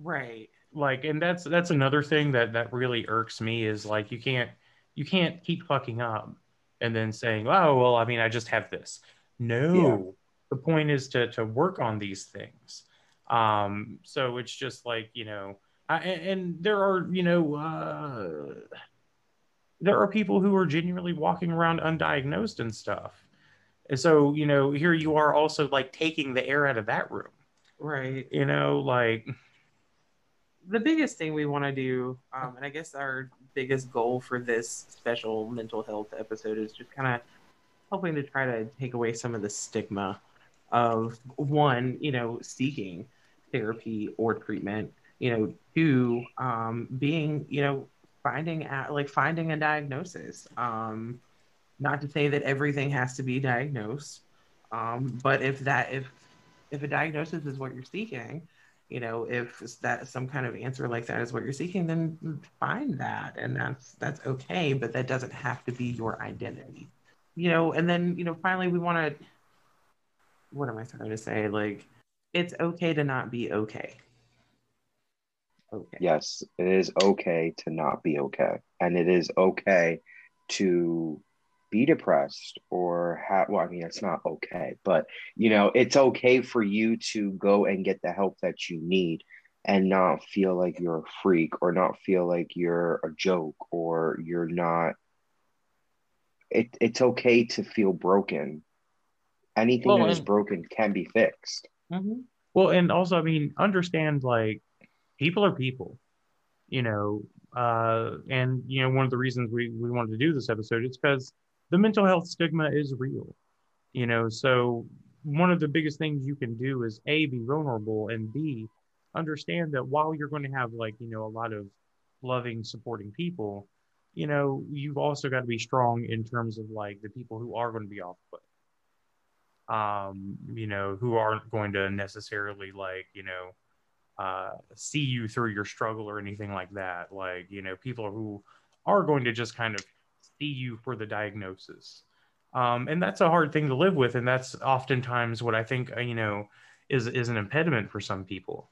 Right. Like, and that's that's another thing that that really irks me is, like, you can't you can't keep fucking up and then saying, oh, well, I mean, I just have this. No. Yeah. The point is to to work on these things. Um, so it's just like, you know, I, and there are, you know, uh, there are people who are genuinely walking around undiagnosed and stuff. And so, you know, here you are also, like, taking the air out of that room. Right. You know, like, the biggest thing we want to do, um, and I guess our biggest goal for this special mental health episode is just kind of hoping to try to take away some of the stigma of, one, you know, seeking therapy or treatment, you know, two, um, being, you know, finding out, like, finding a diagnosis. Um, not to say that everything has to be diagnosed, um, but if that, if, if a diagnosis is what you're seeking, you know, if that some kind of answer like that is what you're seeking, then find that, and that's that's okay. But that doesn't have to be your identity, you know. And then, you know, finally, we want to. What am I trying to say? Like, it's okay to not be okay. Okay. Yes, it is okay to not be okay, and it is okay to be depressed or have, well, I mean, it's not okay, but, you know, it's okay for you to go and get the help that you need and not feel like you're a freak or not feel like you're a joke or you're not, it, it's okay to feel broken. Anything well, that and, is broken can be fixed. Mm-hmm. Well, and also, I mean, understand, like, people are people, you know, uh, and, you know, one of the reasons we, we wanted to do this episode is because the mental health stigma is real, you know, so one of the biggest things you can do is A, be vulnerable, and B, understand that while you're going to have, like, you know, a lot of loving, supporting people, you know, you've also got to be strong in terms of, like, the people who are going to be off put, um, you know, who aren't going to necessarily, like, you know, uh, see you through your struggle or anything like that. Like, you know, people who are going to just kind of see you for the diagnosis, um, and that's a hard thing to live with, and that's oftentimes what I think, you know, is is an impediment for some people,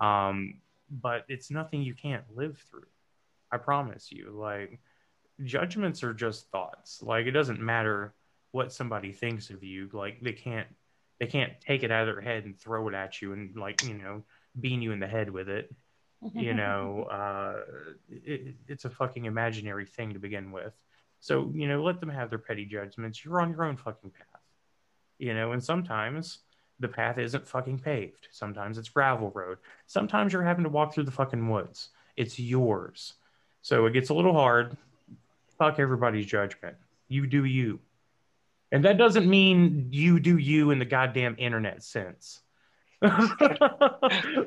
um, but it's nothing you can't live through. I promise you, like, judgments are just thoughts. Like, it doesn't matter what somebody thinks of you. Like, they can't they can't take it out of their head and throw it at you and, like, you know, bean you in the head with it. You know, uh, it, it's a fucking imaginary thing to begin with. So, you know, let them have their petty judgments. You're on your own fucking path, you know, and sometimes the path isn't fucking paved. Sometimes it's gravel road. Sometimes you're having to walk through the fucking woods. It's yours. So it gets a little hard. Fuck everybody's judgment. You do you. And that doesn't mean you do you in the goddamn internet sense.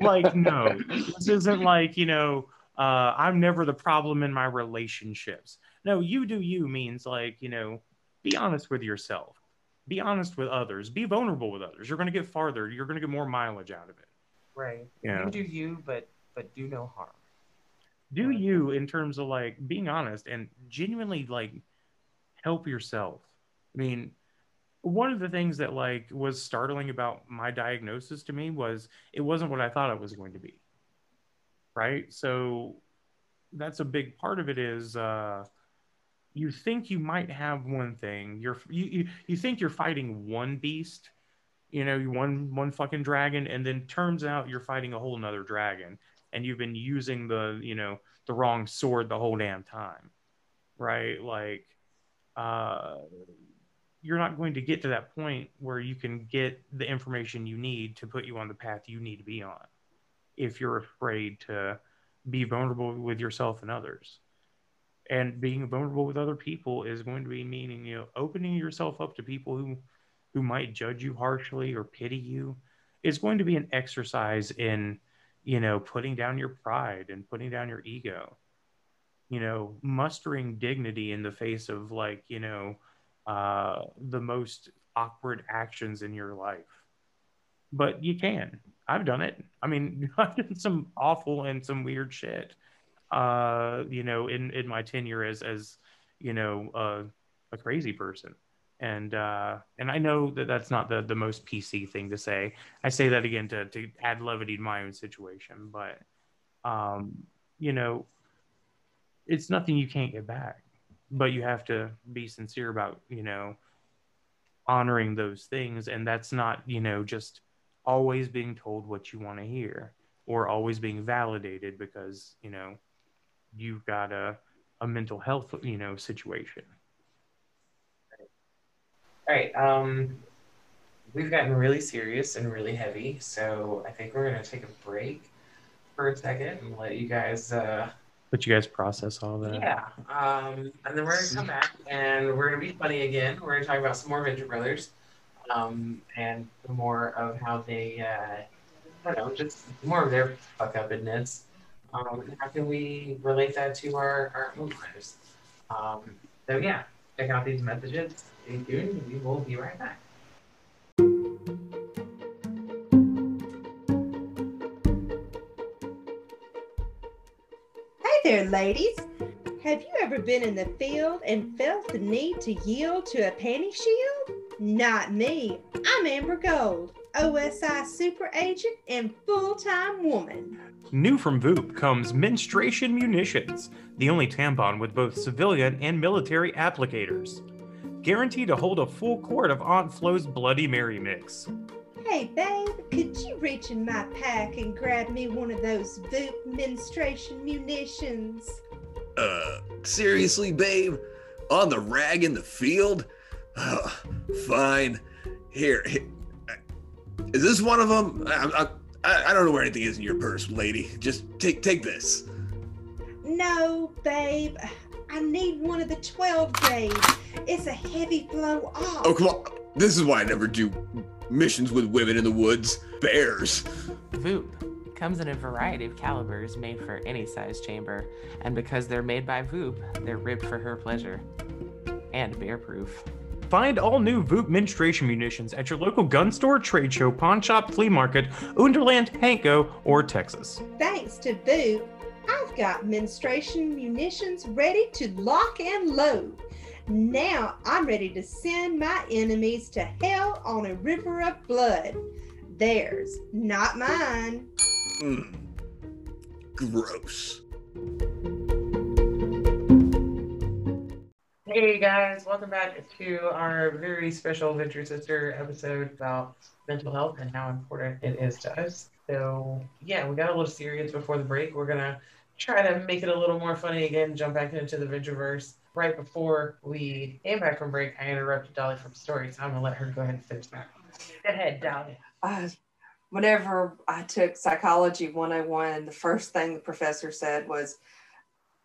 Like, no, this isn't like, you know, uh, I'm never the problem in my relationships. No, you do you means, like, you know, be honest with yourself, be honest with others, be vulnerable with others. You're going to get farther. You're going to get more mileage out of it. Right. Yeah. You do you, but, but do no harm. Do you in terms of, like, being honest and genuinely, like, help yourself. I mean, one of the things that, like, was startling about my diagnosis to me was it wasn't what I thought it was going to be. Right. So that's a big part of it is, uh, you think you might have one thing. You're, you, you, you think you're fighting one beast, you know, one, one fucking dragon. And then turns out you're fighting a whole nother dragon, and you've been using the, you know, the wrong sword the whole damn time. Right. Like, uh, you're not going to get to that point where you can get the information you need to put you on the path you need to be on. if you're afraid to be vulnerable with yourself and others. And being vulnerable with other people is going to be meaning, you know, opening yourself up to people who, who might judge you harshly or pity you. It's going to be an exercise in, you know, putting down your pride and putting down your ego, you know, mustering dignity in the face of, like, you know, uh, the most awkward actions in your life. But you can. I've done it. I mean, I've done some awful and some weird shit, uh, you know, in, in my tenure as, as you know, uh, a crazy person. And uh, and I know that that's not the, the most P C thing to say. I say that again to, to add levity to my own situation. But, um, you know, it's nothing you can't get back. But you have to be sincere about, you know, honoring those things. And that's not, you know, just always being told what you want to hear or always being validated because, you know, you've got a, a mental health, you know, situation. All right, um, we've gotten really serious and really heavy, so I think we're going to take a break for a second and let you guys... Uh, let you guys process all that. Yeah, um, and then we're going to come back, and we're going to be funny again. We're going to talk about some more Venture Brothers um, and more of how they, uh, I don't know, just more of their fuck-up-edness. Um, how can we relate that to our, our movements? Um, so, yeah, check out these messages. Stay tuned, we will be right back. Hi there, ladies. Have you ever been in the field and felt the need to yield to a panty shield? Not me. I'm Amber Gold, O S I super agent and full-time woman. New from Voop comes Menstruation Munitions, the only tampon with both civilian and military applicators. Guaranteed to hold a full quart of Aunt Flo's Bloody Mary mix. Hey babe, could you reach in my pack and grab me one of those Voop menstruation munitions? Uh, seriously babe? On the rag in the field? Uh, fine. Here, here, is this one of them? I, I, I don't know where anything is in your purse, lady. Just take, take this. No, babe. I need one of the twelve gauge. It's a heavy blow off. Oh, come on. This is why I never do missions with women in the woods. Bears. Voop comes in a variety of calibers made for any size chamber. And because they're made by Voop, they're ribbed for her pleasure. And bear-proof. Find all new Voop menstruation munitions at your local gun store, trade show, pawn shop, flea market, Underland, Hanko, or Texas. Thanks to Voop, I've got menstruation munitions ready to lock and load. Now I'm ready to send my enemies to hell on a river of blood. Theirs, not mine. Mm. Gross. Hey guys, welcome back to our very special Venture Sister episode about mental health and how important it is to us. So yeah, we got a little serious before the break. We're gonna try to make it a little more funny again, jump back into the Ventureverse. Right before we came back from break, I interrupted Dolly from stories. So I'm gonna let her go ahead and finish that. Go ahead, Dolly. Uh, whenever I took Psychology one oh one, the first thing the professor said was,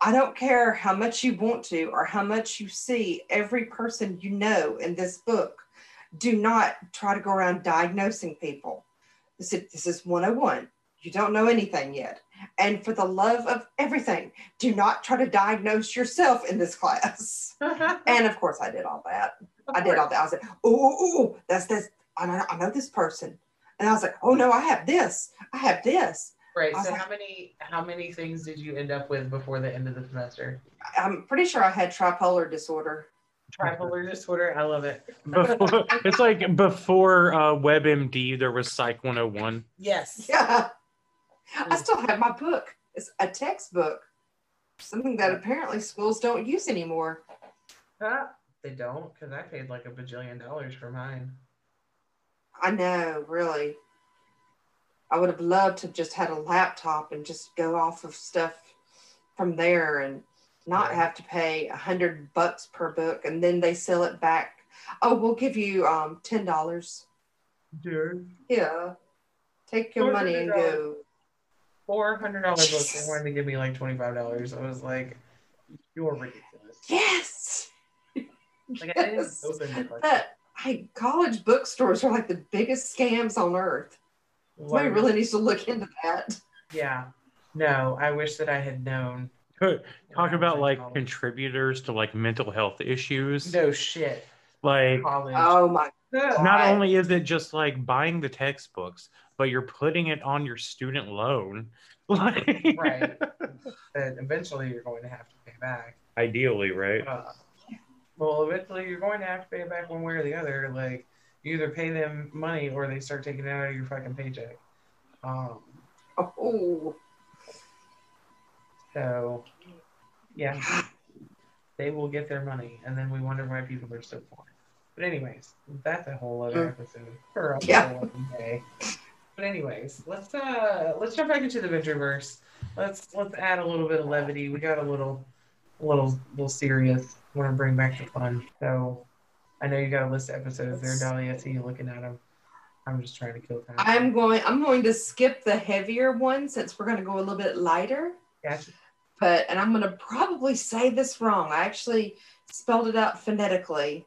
I don't care how much you want to or how much you see every person you know in this book. Do not try to go around diagnosing people. This is, this is one oh one. You don't know anything yet. And for the love of everything, do not try to diagnose yourself in this class. And of course I did all that. Of I did course. all that. I was like, oh, that's this. I know, I know this person. And I was like, oh no, I have this. I have this. Right. So like, how many how many things did you end up with before the end of the semester? I'm pretty sure I had bipolar disorder. Bipolar disorder, I love it. Before, it's like before uh, WebMD, there was Psych one oh one. Yes. Yeah. I still have my book. It's a textbook, something that apparently schools don't use anymore. Uh, they don't, because I paid like a bajillion dollars for mine. I know, really. I would have loved to have just had a laptop and just go off of stuff from there and not have to pay a hundred bucks per book. And then they sell it back. Oh, we'll give you um, ten dollars. Sure. Yeah. Take your money and go. four hundred dollars book. They wanted to give me like twenty-five dollars. I was like, you're ridiculous. Yes. Like, yes. I open it like that. Hey, college bookstores are like the biggest scams on earth. Somebody really needs to look into that. Yeah. No, I wish that I had known. Talk about like college. Contributors to like mental health issues. No shit. Like, college. Oh my God. Not only is it just like buying the textbooks, but you're putting it on your student loan. Like, right. And eventually you're going to have to pay back. Ideally, right? Uh, well, eventually you're going to have to pay it back one way or the other. Like, you either pay them money or they start taking it out of your fucking paycheck. Um, oh. So, yeah. They will get their money, and then we wonder why people are so poor. But anyways, that's a whole other episode for a yeah. whole other day. But anyways, let's uh let's jump back into the Ventureverse. Let's let's add a little bit of levity. We got a little, a little, little serious. Want to bring back the fun. So I know you got a list of episodes there, Dolly. I see you looking at them. I'm just trying to kill time. I'm going. I'm going to skip the heavier one since we're going to go a little bit lighter. Gotcha. But, and I'm going to probably say this wrong. I actually spelled it out phonetically,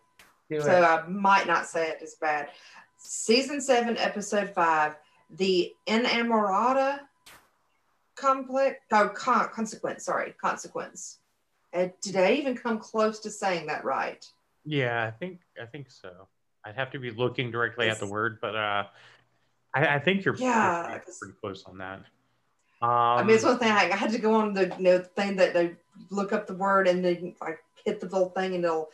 do so it. I might not say it as bad. Season seven, episode five, the Inamorata complex, oh, con- consequence, sorry, consequence. Uh, did I even come close to saying that right? Yeah, I think I think so. I'd have to be looking directly it's, at the word, but uh, I, I think you're yeah, pretty, pretty close on that. Um, I mean, it's one thing. I had to go on the you know, thing that they look up the word and then like hit the little thing and they'll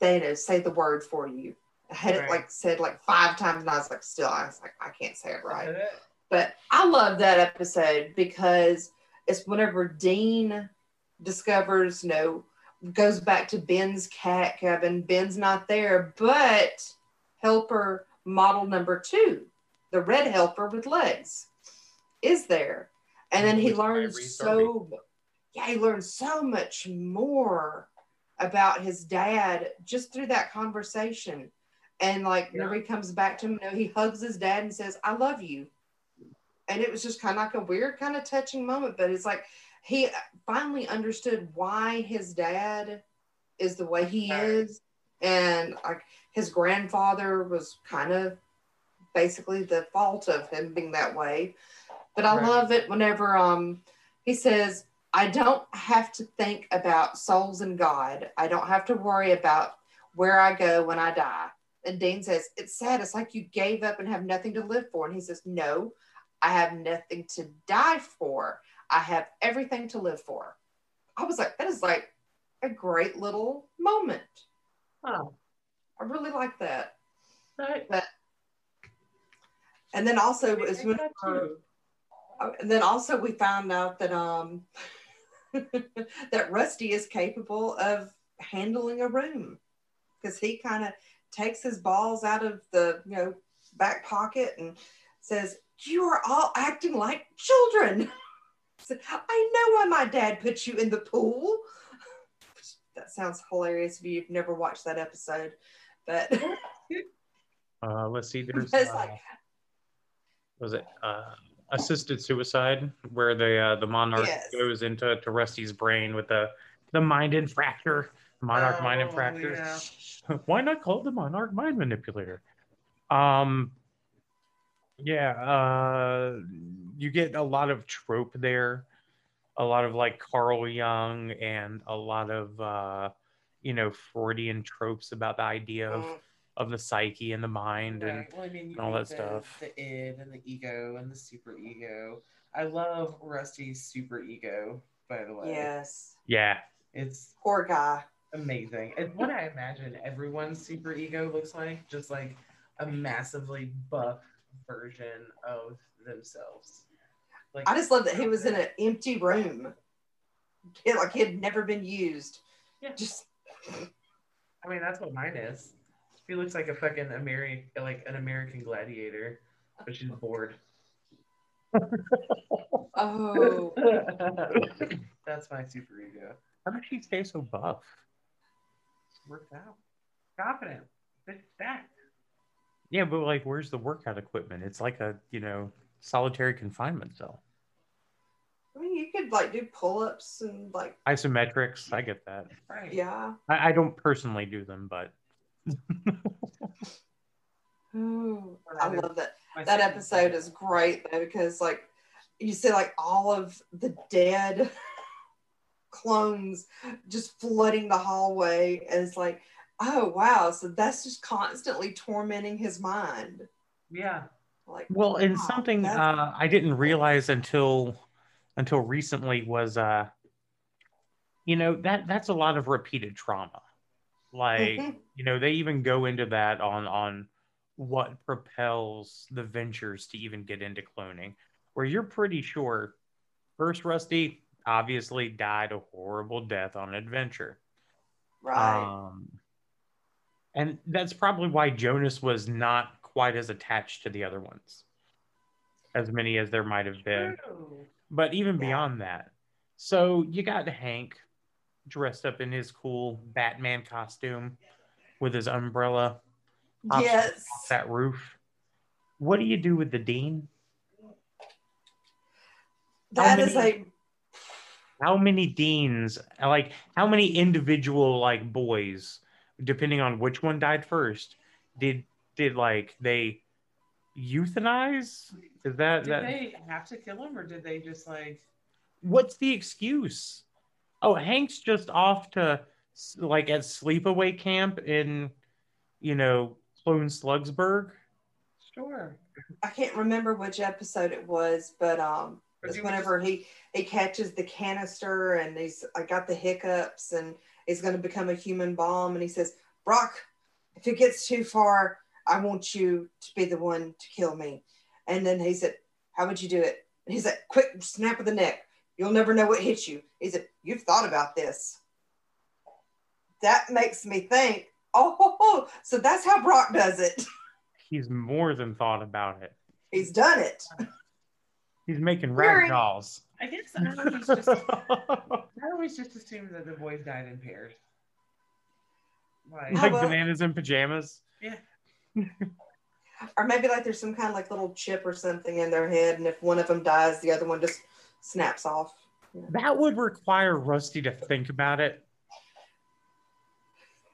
you know, say the word for you. I had right. it like said like five times and I was like, still, I was like, I can't say it right. But I love that episode because it's whenever Dean discovers, you know, goes back to Ben's cat cabin. Ben's not there, but helper model number two, the red helper with legs, is there. And then he learns so, yeah, he learns so much more about his dad just through that conversation. And like, yeah. Nobody comes back to him. You know, he hugs his dad and says, "I love you." And it was just kind of like a weird, kind of touching moment. But it's like he finally understood why his dad is the way he is, and like his grandfather was kind of basically the fault of him being that way. But I right. love it whenever um, he says, I don't have to think about souls and God. I don't have to worry about where I go when I die. And Dean says, it's sad. It's like you gave up and have nothing to live for. And he says, no, I have nothing to die for. I have everything to live for. I was like, that is like a great little moment. Oh, I really like that. Right. But, and then also, it's when... And then also we found out that um that Rusty is capable of handling a room because he kind of takes his balls out of the you know back pocket and says, "You are all acting like children." So, I know why my dad put you in the pool. That sounds hilarious if you've never watched that episode. But uh, let's see. There's uh, like, was it? Uh, Assisted suicide, where the uh, the monarch yes. goes into to Rusty's brain with the the mind infractor, monarch oh, mind infractor. Yeah. Why not call it the monarch mind manipulator? Um, yeah, uh, you get a lot of trope there, a lot of like Carl Jung and a lot of uh, you know Freudian tropes about the idea of. Mm. of the psyche and the mind right. and, well, I mean, and all that the, stuff. The id and the ego and the super ego. I love Rusty's super ego, by the way. Yes. Yeah. It's poor guy. Amazing. It's what I imagine everyone's super ego looks like, just like a massively buff version of themselves. Like, I just love that he was in an empty room. It, like he had never been used. Yeah. Just I mean that's what mine is. He looks like a fucking American, like an American gladiator, but she's bored. Oh, that's my super ego. How does she stay so buff? Worked out, confident, fit back. Yeah, but like, where's the workout equipment? It's like a you know solitary confinement cell. you could like do pull-ups and like isometrics. I get that. Right. Yeah. I, I don't personally do them, but ooh, I love that. That episode is great though, because like you see like all of the dead clones just flooding the hallway, and it's like, oh wow, so that's just constantly tormenting his mind. Yeah. Like, well, wow, and something uh, I didn't realize until until recently was, uh, you know, that that's a lot of repeated trauma. Like, mm-hmm. you know, they even go into that on on what propels the Ventures to even get into cloning, where you're pretty sure first Rusty obviously died a horrible death on an adventure. Right. Um, and that's probably why Jonas was not quite as attached to the other ones, as many as there might have been. True. But even yeah. beyond that, so you got Hank dressed up in his cool Batman costume with his umbrella yes off that roof. What do you do with the Dean? That many, is like how many Deans, like how many individual like boys, depending on which one died first, did Did like they euthanize? Is that did that... they have to kill him, or did they just like? What's the excuse? Oh, Hank's just off to like at sleepaway camp in, you know, Clone Slugsburg. Sure. I can't remember which episode it was, but um, it's whenever just... he he catches the canister and he's I got the hiccups and he's going to become a human bomb, and he says, "Brock, if it gets too far, I want you to be the one to kill me." And then he said, "How would you do it?" And he said, "Quick snap of the neck. You'll never know what hit you." He said, "You've thought about this." That makes me think, oh, so that's how Brock does it. He's more than thought about it. He's done it. He's making rag dolls. I guess I always just, I always just assumed that the boys died in pairs. Like, like well, bananas in pajamas? Yeah. Or maybe like there's some kind of like little chip or something in their head, and if one of them dies, the other one just snaps off. That would require Rusty to think about it.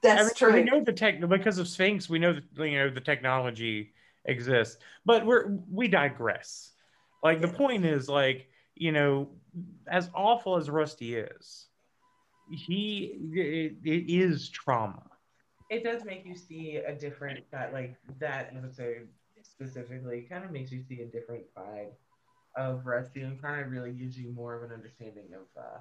That's I mean, true. We know the tech because of Sphinx. We know that, you know, the technology exists, but we're we digress. Like the point is, like, you know, as awful as Rusty is, he it, it is trauma. It does make you see a different, that like that episode specifically kind of makes you see a different side of Rusty, and kind of really gives you more of an understanding of uh,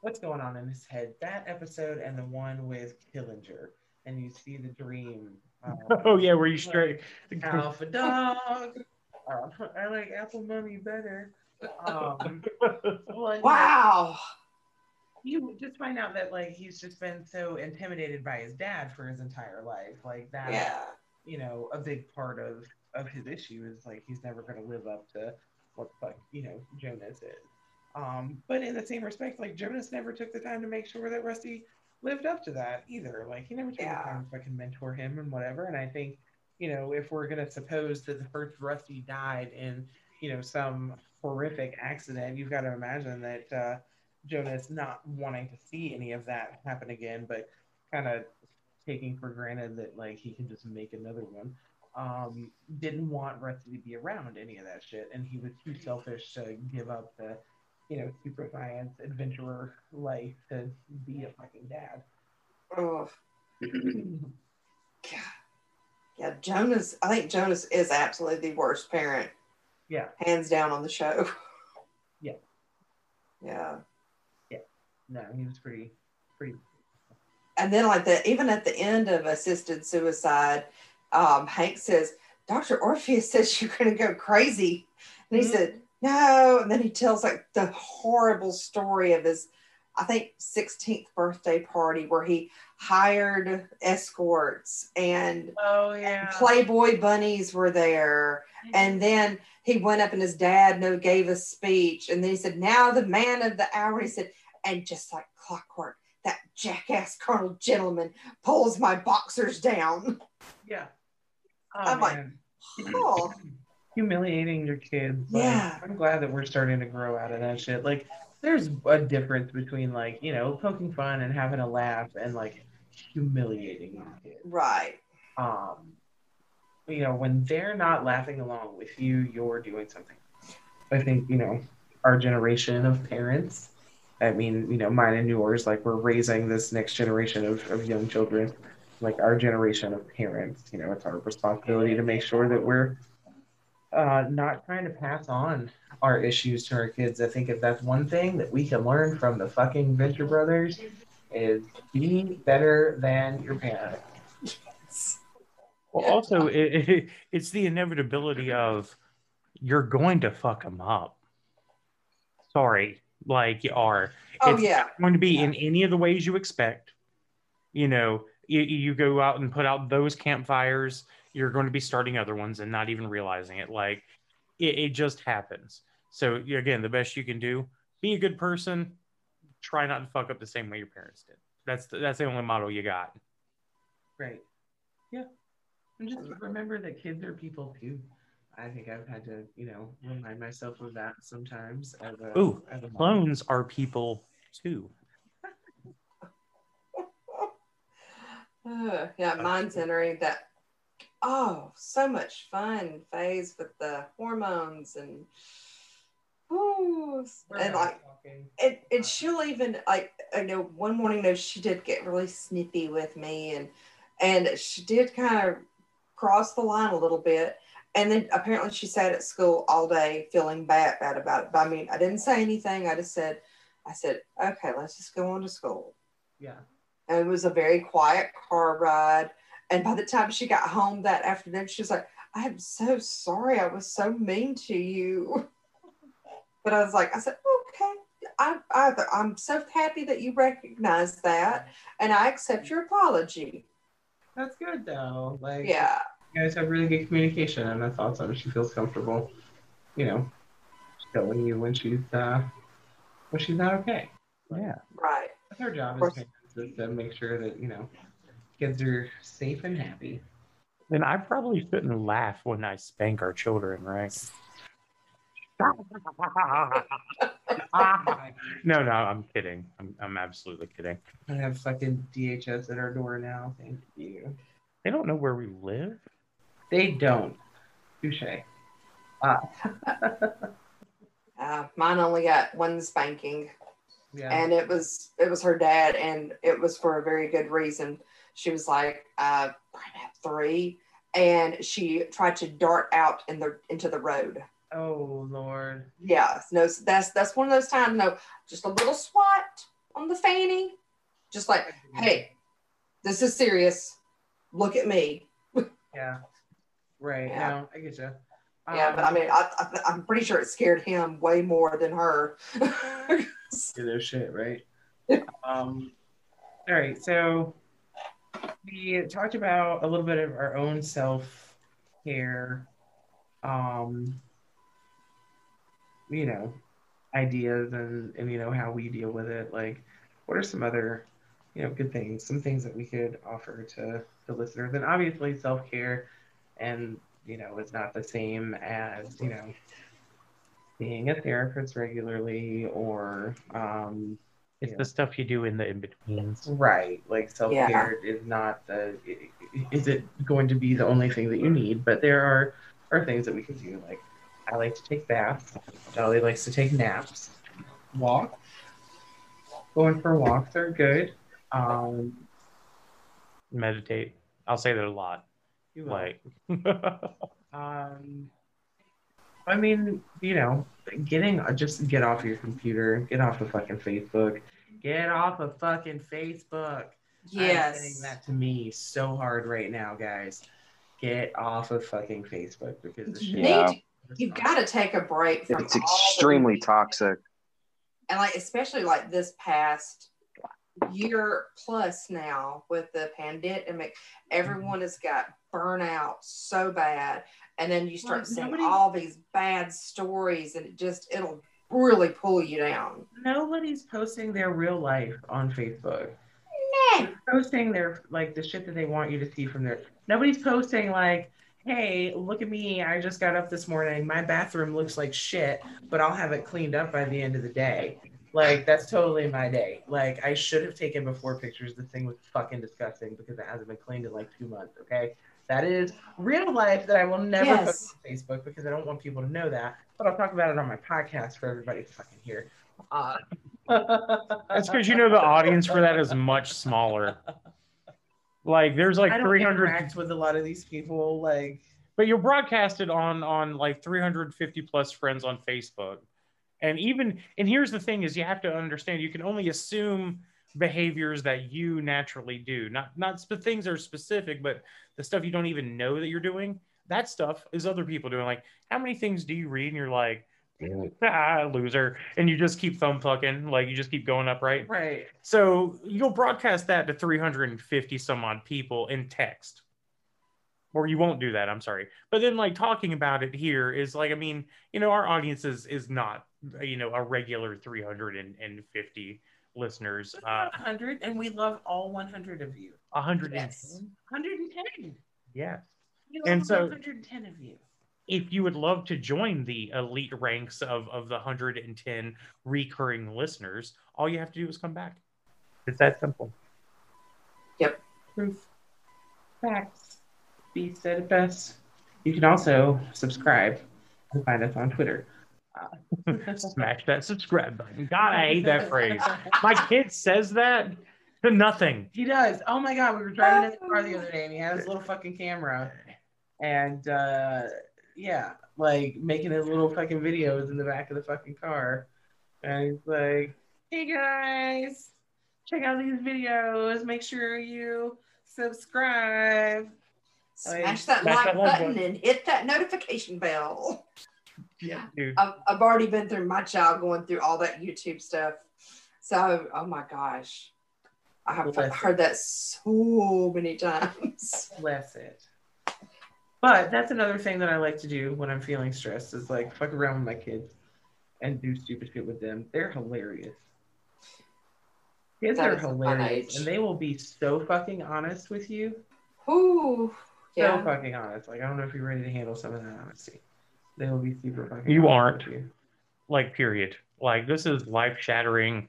what's going on in his head. That episode and the one with Killinger, and you see the dream. Um, oh yeah, where you straight like, alpha dog. um, I like Apple Money better. Um, well, wow. You just find out that like he's just been so intimidated by his dad for his entire life. Like that, yeah. you know, a big part of of his issue is like he's never going to live up to what the fuck, you know, Jonas is. Um, but in the same respect, like Jonas never took the time to make sure that Rusty lived up to that either. Like he never took yeah. the time to fucking mentor him and whatever. And I think, you know, if we're going to suppose that the first Rusty died in, you know, some horrific accident, you've got to imagine that uh Jonas not wanting to see any of that happen again, but kind of taking for granted that like he can just make another one, um, didn't want Rusty to be around any of that shit, and he was too selfish to give up the, you know, super science adventurer life to be a fucking dad. Oh, God. Yeah, Jonas, I think Jonas is absolutely the worst parent. Yeah. Hands down on the show. Yeah. Yeah. No, he was pretty, pretty. And then like that, even at the end of Assisted Suicide, um, Hank says, "Doctor Orpheus says you're going to go crazy." And he mm-hmm. said, "No." And then he tells like the horrible story of his, I think, sixteenth birthday party where he hired escorts and oh, yeah. Playboy bunnies were there. Mm-hmm. And then he went up and his dad no gave a speech. And then he said, "Now the man of the hour," he said, "and just like clockwork, that jackass Colonel Gentleman pulls my boxers down." Yeah. Oh, I'm man. like, oh. humiliating your kids. Like, yeah. I'm glad that we're starting to grow out of that shit. Like, there's a difference between, like, you know, poking fun and having a laugh and, like, humiliating your kids. Right. Um, you know, when they're not laughing along with you, you're doing something. I think, you know, our generation of parents, I mean, you know, mine and yours, like, we're raising this next generation of, of young children. Like, our generation of parents, you know, it's our responsibility to make sure that we're uh, not trying to pass on our issues to our kids. I think if that's one thing that we can learn from the fucking Venture Brothers is be better than your parents. Yes. Well, also, it, it, it's the inevitability of you're going to fuck them up. Sorry, like you are. Oh, it's yeah. It's going to be yeah. in any of the ways you expect, you know. You go out and put out those campfires, you're going to be starting other ones and not even realizing it. Like, it, it just happens. So, again, the best you can do, be a good person, try not to fuck up the same way your parents did. That's the, that's the only motto you got. Right. Yeah. And just remember that kids are people, too. I think I've had to, you know, remind myself of that sometimes. A, Ooh, clones are people, too. Oh, yeah, mine's entering that, oh, so much fun phase with the hormones and, ooh, and like, and, and she'll even, like, I know one morning, no, she did get really snippy with me, and, and she did kind of cross the line a little bit, and then apparently she sat at school all day feeling bad, bad about it, but I mean, I didn't say anything, I just said, I said, okay, let's just go on to school. Yeah. And it was a very quiet car ride. And by the time she got home that afternoon, she was like, I am so sorry. I was so mean to you. But I was like, I said, okay. I, I, I'm so happy that you recognize that. And I accept your apology. That's good, though. Like, yeah. You guys have really good communication. And that's awesome. She feels comfortable, you know, showing you when she's, uh, when she's not okay. Yeah. Right. That's her job. Is to make sure that, you know, kids are safe and happy. Then I probably shouldn't laugh when I spank our children, right? no, no, I'm kidding. I'm, I'm absolutely kidding. I have fucking D H S at our door now. Thank you. They don't know where we live. They don't. Touche. Ah. uh, mine only got one spanking. Yeah. And it was it was her dad, and it was for a very good reason. She was like, uh, three, and she tried to dart out in the into the road. Oh Lord! Yeah, no, that's that's one of those times. No, just a little swat on the fanny, just like, hey, this is serious. Look at me. Yeah, right. Yeah. No, I get you. Um, yeah, but I mean, I, I, I'm pretty sure it scared him way more than her. Do their shit, right? Um, all right, so we talked about a little bit of our own self-care, um, you know, ideas and, and, you know, how we deal with it. Like, what are some other, you know, good things, some things that we could offer to the listeners? And obviously self-care and, you know, it's not the same as, you know, being a therapist regularly, or um, it's know. the stuff you do in the in-betweens, right? Like self-care yeah. is not the is it going to be the only thing that you need? But there are are things that we can do. Like I like to take baths. Dolly likes to take naps. Walk. Going for walks are good. Um, Meditate. I'll say that a lot. You will. Like. um. I mean, you know, getting, just get off your computer, get off of fucking Facebook, get off of fucking Facebook. Yes. I'm saying that to me so hard right now, guys. Get off of fucking Facebook because the shit. Yeah. You've got to take a break from it's all extremely the- toxic. And like, especially like this past year plus now with the pandemic, everyone has got burnout so bad. And then you start well, seeing nobody, all these bad stories, and it just, it'll really pull you down. Nobody's posting their real life on Facebook. No. They're posting their, like, the shit that they want you to see from their, nobody's posting, like, hey, look at me, I just got up this morning, my bathroom looks like shit, but I'll have it cleaned up by the end of the day. Like, that's totally my day. Like, I should have taken before pictures. The thing was fucking disgusting because it hasn't been cleaned in like two months, okay? That is real life that I will never yes. post on Facebook because I don't want people to know that. But I'll talk about it on my podcast for everybody to fucking hear. Uh, that's because you know the audience for that is much smaller. Like, there's like I don't three hundred interact with a lot of these people. Like, but you're broadcasted on on like three hundred fifty plus friends on Facebook, and even and here's the thing: is you have to understand you can only assume behaviors that you naturally do, not not sp- things that are specific, but the stuff you don't even know that you're doing. That stuff is other people doing. Like, how many things do you read and you're like, ah, loser, and you just keep thumb fucking, like you just keep going up, right? Right. So you'll broadcast that to three hundred fifty some odd people in text, or you won't do that. I'm sorry, but then like talking about it here is like, I mean, you know, our audience is is not, you know, a regular three hundred fifty listeners. Uh, one hundred, and we love all one hundred of you. one hundred ten. Yes. one hundred ten. Yes. We love and so one hundred ten of you. If you would love to join the elite ranks of, of the one hundred ten recurring listeners, all you have to do is come back. It's that simple. Yep. Proof. Facts. B said it best. You can also subscribe and find us on Twitter. Smash that subscribe button. God, I hate that phrase. My kid says that to nothing. He does. Oh my God, we were driving in the car the other day and he had his little fucking camera. And, uh... yeah, like making his little fucking videos in the back of the fucking car. And he's like, hey guys, check out these videos. Make sure you subscribe. Smash that like button, button and hit that notification bell. Yeah, dude. I've, I've already been through my child going through all that YouTube stuff. So, oh my gosh. I have Bless heard it. that so many times. Bless it. But that's another thing that I like to do when I'm feeling stressed is like fuck around with my kids and do stupid shit with them. They're hilarious. Kids that are hilarious. And they will be so fucking honest with you. Ooh. So yeah. fucking honest. Like, I don't know if you're ready to handle some of that honesty. They will be super fucking You honest aren't. With you. Like, period. Like, this is life-shattering,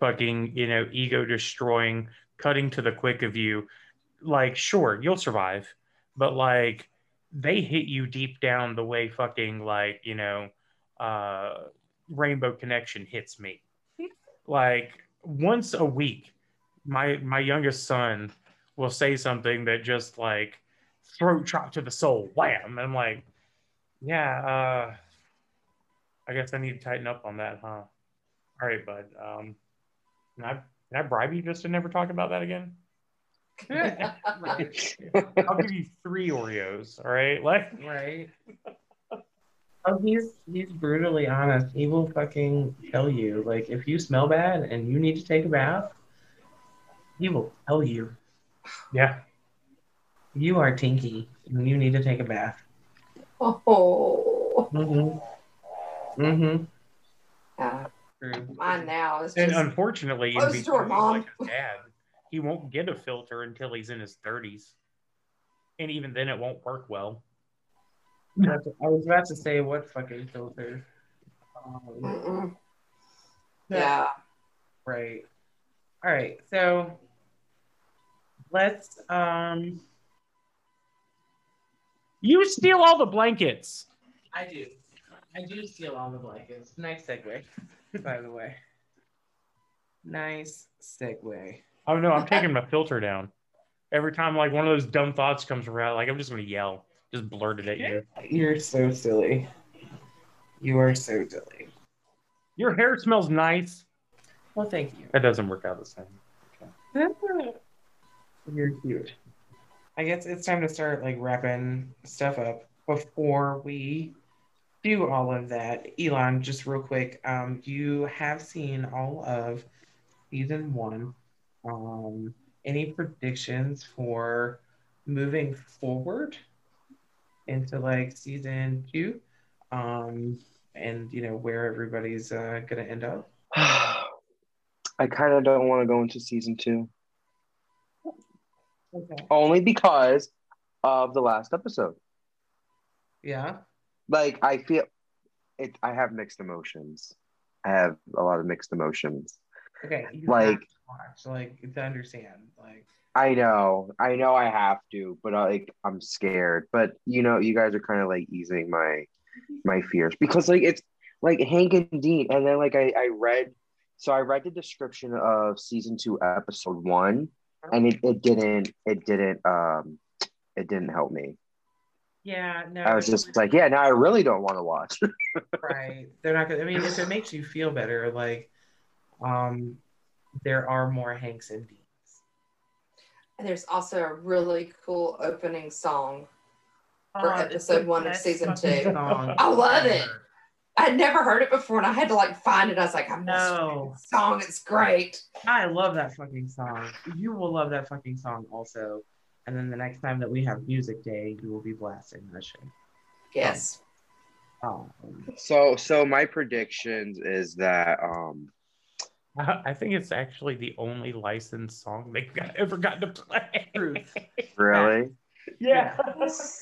fucking, you know, ego-destroying, cutting to the quick of you. Like, sure, you'll survive. But like, they hit you deep down the way fucking like, you know, uh, Rainbow Connection hits me. Like once a week, my my youngest son will say something that just like throat chop to the soul, wham. And I'm like, yeah, uh, I guess I need to tighten up on that, huh? All right, bud. Um, can I can I bribe you just to never talk about that again? Right. I'll give you three Oreos, all right? Like, right. Oh, he's he's brutally honest. He will fucking tell you. Like, if you smell bad and you need to take a bath, he will tell you. Yeah. You are tinky and you need to take a bath. Oh. Mm-hmm. Mm-hmm. Uh, mine now is just. And unfortunately, close in between, to mom. Like, dad. He won't get a filter until he's in his thirties. And even then, it won't work well. I was about to say, what fucking filter? Um, yeah. Right. All right. So let's. Um... You steal all the blankets. I do. I do steal all the blankets. Nice segue, by the way. Nice segue. Oh no, I'm taking my filter down. Every time like one of those dumb thoughts comes around, like I'm just gonna yell, just blurt it at you. You're so silly. You are so silly. Your hair smells nice. Well, thank you. That doesn't work out the same. Okay. You're cute. I guess it's time to start like wrapping stuff up before we do all of that. Elon, just real quick, um, you have seen all of season one. Um, any predictions for moving forward into like season two, um, and you know where everybody's uh, gonna end up? I kind of don't want to go into season two, okay. Only because of the last episode. Yeah. Like, I feel it. I have mixed emotions. I have a lot of mixed emotions. Okay. You like, have to watch, like, to understand. Like, I know, I know, I have to, but I, like, I'm scared. But you know, you guys are kind of like easing my my fears, because like it's like Hank and Dean, and then like I I read. So I read the description of season two, episode one, and it, it didn't it didn't um it didn't help me. Yeah, no. I was just like, yeah, now I really don't want to watch. Right, they're not gonna. I mean, if it makes you feel better, like, um, there are more Hanks and Deans. And there's also a really cool opening song for uh, episode one of season two. I love it. I'd never heard it before, and I had to like find it. I was like, I'm no this song. It's great. I love that fucking song. You will love that fucking song also. And then the next time that we have music day, you will be blasting that shit. Yes. Um, oh. So, so my predictions is that um, I think it's actually the only licensed song they've got, ever gotten to play. Truth. Really? Yeah.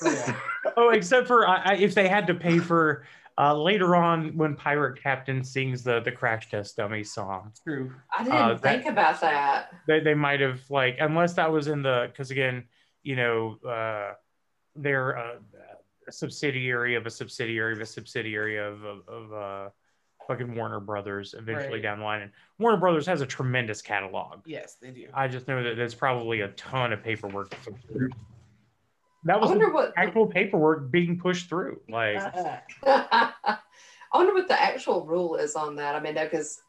Yeah. Oh, except for I, I, if they had to pay for. Uh, later on, when Pirate Captain sings the the Crash Test Dummy song, true. I didn't uh, think that, about that. They they might have like, unless that was in the, because again, you know, uh, they're a, a subsidiary of a subsidiary of a subsidiary of of, of uh, fucking Warner Brothers. Eventually right. Down the line, and Warner Brothers has a tremendous catalog. Yes, they do. I just know that there's probably a ton of paperwork. That was what, actual paperwork being pushed through. Like, I wonder what the actual rule is on that. I mean, because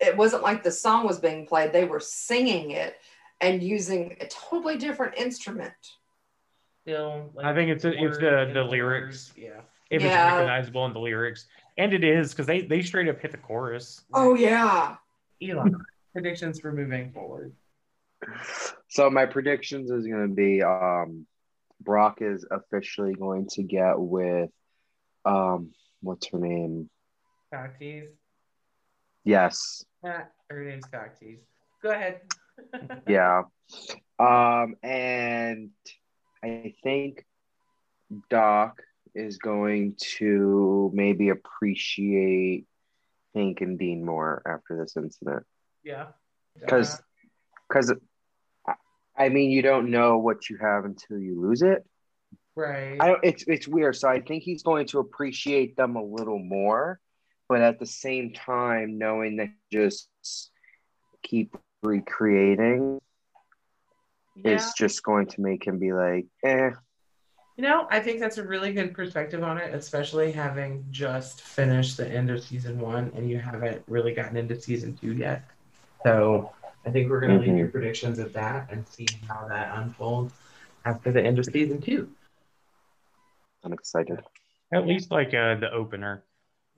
it wasn't like the song was being played; they were singing it and using a totally different instrument. You know, like I think it's a, it's the the lyrics. Yeah, if yeah. It's recognizable in the lyrics, and it is, because they they straight up hit the chorus. Oh like, yeah, Elon. Predictions for moving forward. So my predictions is going to be. Um, Brock is officially going to get with, um, what's her name? Cocktease. Yes. Ah, her name's Cocktease. Go ahead. Yeah. Um, and I think Doc is going to maybe appreciate Hank and Dean more after this incident. Yeah. Because, because. I mean, you don't know what you have until you lose it. Right. I don't, it's it's weird. So I think he's going to appreciate them a little more, but at the same time, knowing that just keep recreating yeah. is just going to make him be like, eh. You know, I think that's a really good perspective on it, especially having just finished the end of season one and you haven't really gotten into season two yet. So... I think we're going to mm-hmm. leave your predictions at that and see how that unfolds after the end of season two. I'm excited. At least like uh, the opener.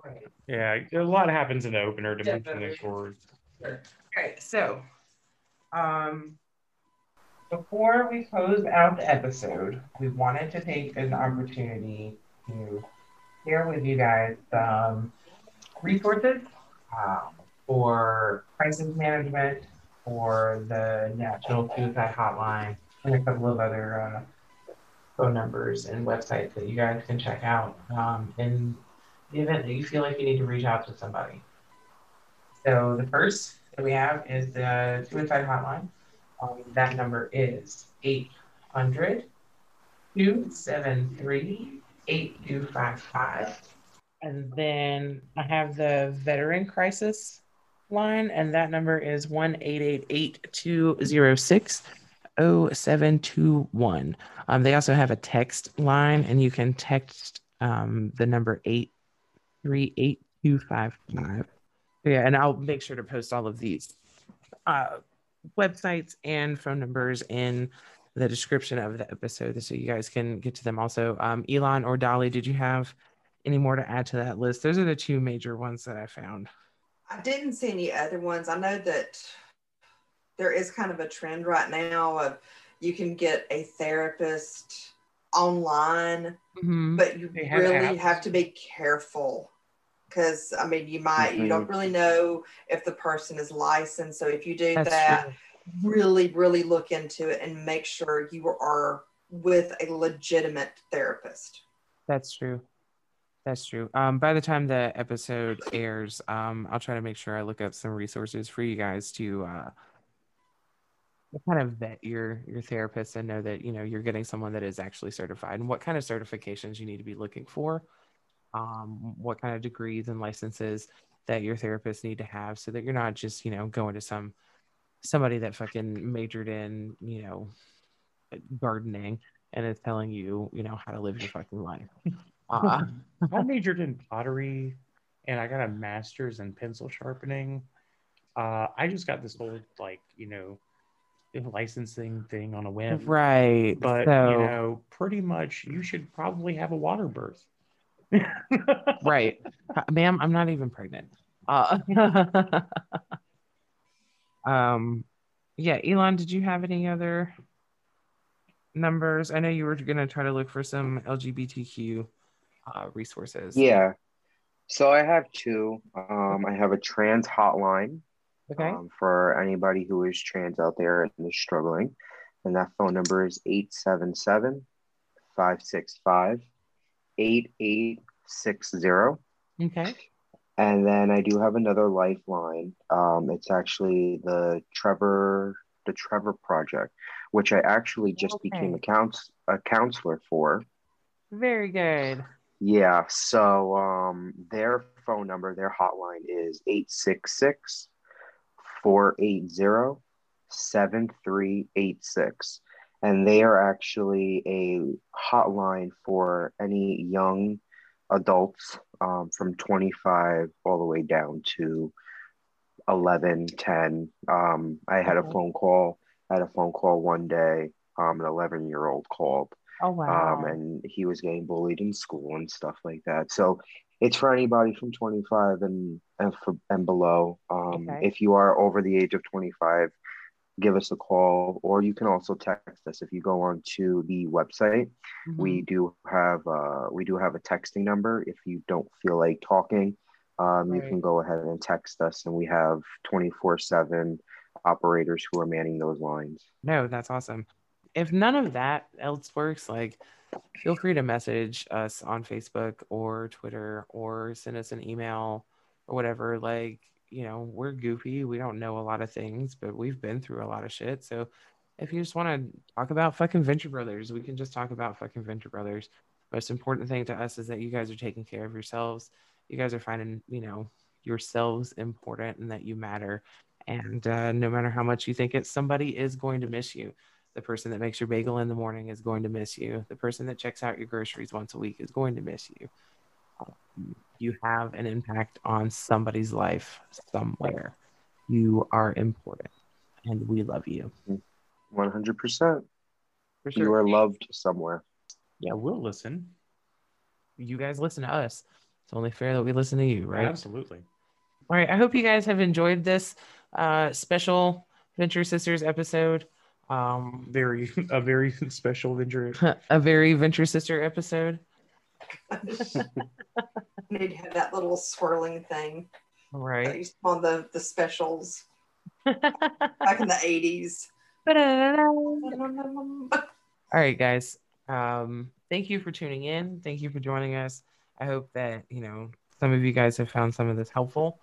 Right. Yeah, a lot happens in the opener to move things forward. Sure. Okay, so um, before we close out the episode, we wanted to take an opportunity to share with you guys some resources um, for crisis management, or the National Suicide Hotline, and a couple of other uh, phone numbers and websites that you guys can check out um, in the event that you feel like you need to reach out to somebody. So the first that we have is the Suicide Hotline. Um, that number is eight hundred, two seven three, eight two five five. And then I have the Veteran Crisis Line, and that number is one eight eight eight, two oh six, oh seven two one. Um, they also have a text line, and you can text um, the number eight three eight two five five. Yeah, and I'll make sure to post all of these uh, websites and phone numbers in the description of the episode so you guys can get to them also. Um, Elon or Dolly, did you have any more to add to that list? Those are the two major ones that I found. I didn't see any other ones. I know that there is kind of a trend right now of you can get a therapist online, mm-hmm. but you they really have, have to be careful because, I mean, you might, mm-hmm. you don't really know if the person is licensed. So if you do That's that, true. really, really look into it and make sure you are with a legitimate therapist. That's true. That's true. Um, by the time the episode airs, um, I'll try to make sure I look up some resources for you guys to uh, kind of vet your your therapist and know that, you know, you're getting someone that is actually certified and what kind of certifications you need to be looking for, um, what kind of degrees and licenses that your therapists need to have so that you're not just, you know, going to some somebody that fucking majored in, you know, gardening and is telling you, you know, how to live your fucking life. Uh, I majored in pottery and I got a master's in pencil sharpening. Uh, I just got this old, like, you know, licensing thing on a whim. Right. But, so, you know, pretty much you should probably have a water birth. Right. Ma'am, I'm not even pregnant. Uh, um, yeah, Elon, did you have any other numbers? I know you were going to try to look for some L G B T Q Uh, resources. Yeah, so I have two. Um, I have a trans hotline, okay, um, for anybody who is trans out there and is struggling, and that phone number is eight seven seven, five six five, eight eight six zero. Okay. And then I do have another lifeline. Um, it's actually the Trevor the Trevor Project, which I actually just okay. became a, counsel- a counselor for. Very good. Yeah, so um, their phone number, their hotline is eight six six, four eight zero, seven three eight six. And they are actually a hotline for any young adults um, from twenty-five all the way down to eleven, ten. Um, I had a phone call, I had a phone call one day, um, an eleven-year-old called. Oh, wow. Um, and he was getting bullied in school and stuff like that. So it's for anybody from twenty-five and and, for, and below. Um, okay. If you are over the age of twenty-five, give us a call, or you can also text us. If you go on to the website, mm-hmm. we do have uh, we do have a texting number. If you don't feel like talking, um, right. you can go ahead and text us, and we have twenty-four seven operators who are manning those lines. No, that's awesome. If none of that else works, like, feel free to message us on Facebook or Twitter or send us an email or whatever. Like, you know, we're goofy. We don't know a lot of things, but we've been through a lot of shit. So if you just want to talk about fucking Venture Brothers, we can just talk about fucking Venture Brothers. Most important thing to us is that you guys are taking care of yourselves. You guys are finding, you know, yourselves important and that you matter. And uh, no matter how much you think it, somebody is going to miss you. The person that makes your bagel in the morning is going to miss you. The person that checks out your groceries once a week is going to miss you. You have an impact on somebody's life somewhere. You are important, and we love you. one hundred percent. For sure. You are loved somewhere. Yeah, we'll listen. You guys listen to us. It's only fair that we listen to you, right? Absolutely. All right. I hope you guys have enjoyed this uh, special Venture Sisters episode. Um, very a very special venture, a very Venture Sister episode. They'd have that little swirling thing, right? On the the specials back in the eighties. All right, guys. Um, thank you for tuning in. Thank you for joining us. I hope that, you know, some of you guys have found some of this helpful,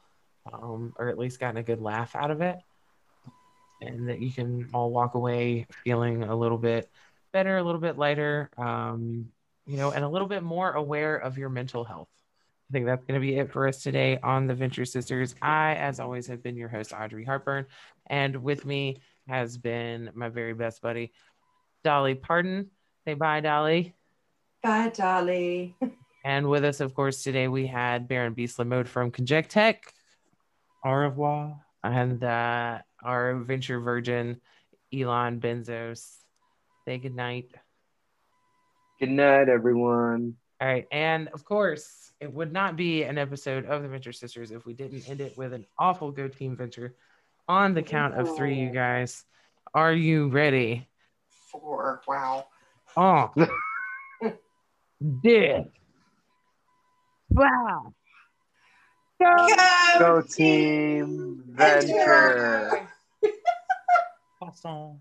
um, or at least gotten a good laugh out of it. And that you can all walk away feeling a little bit better, a little bit lighter, um, you know, and a little bit more aware of your mental health. I think that's going to be it for us today on the Venture Sisters. I, as always, have been your host, Audrey Hartburn. And with me has been my very best buddy, Dolly Parton. Say bye, Dolly. Bye, Dolly. And with us, of course, today we had Baron Beast Lamode from Conjectech. Au revoir. And uh, our venture virgin, Elon Benzos. Say good night. Good night, everyone. All right. And of course, it would not be an episode of the Venture Sisters if we didn't end it with an awful Go Team Venture on the count of three, you guys. Are you ready? Four. Wow. Oh. Did. Wow. Go, Go Team Venture! Awesome.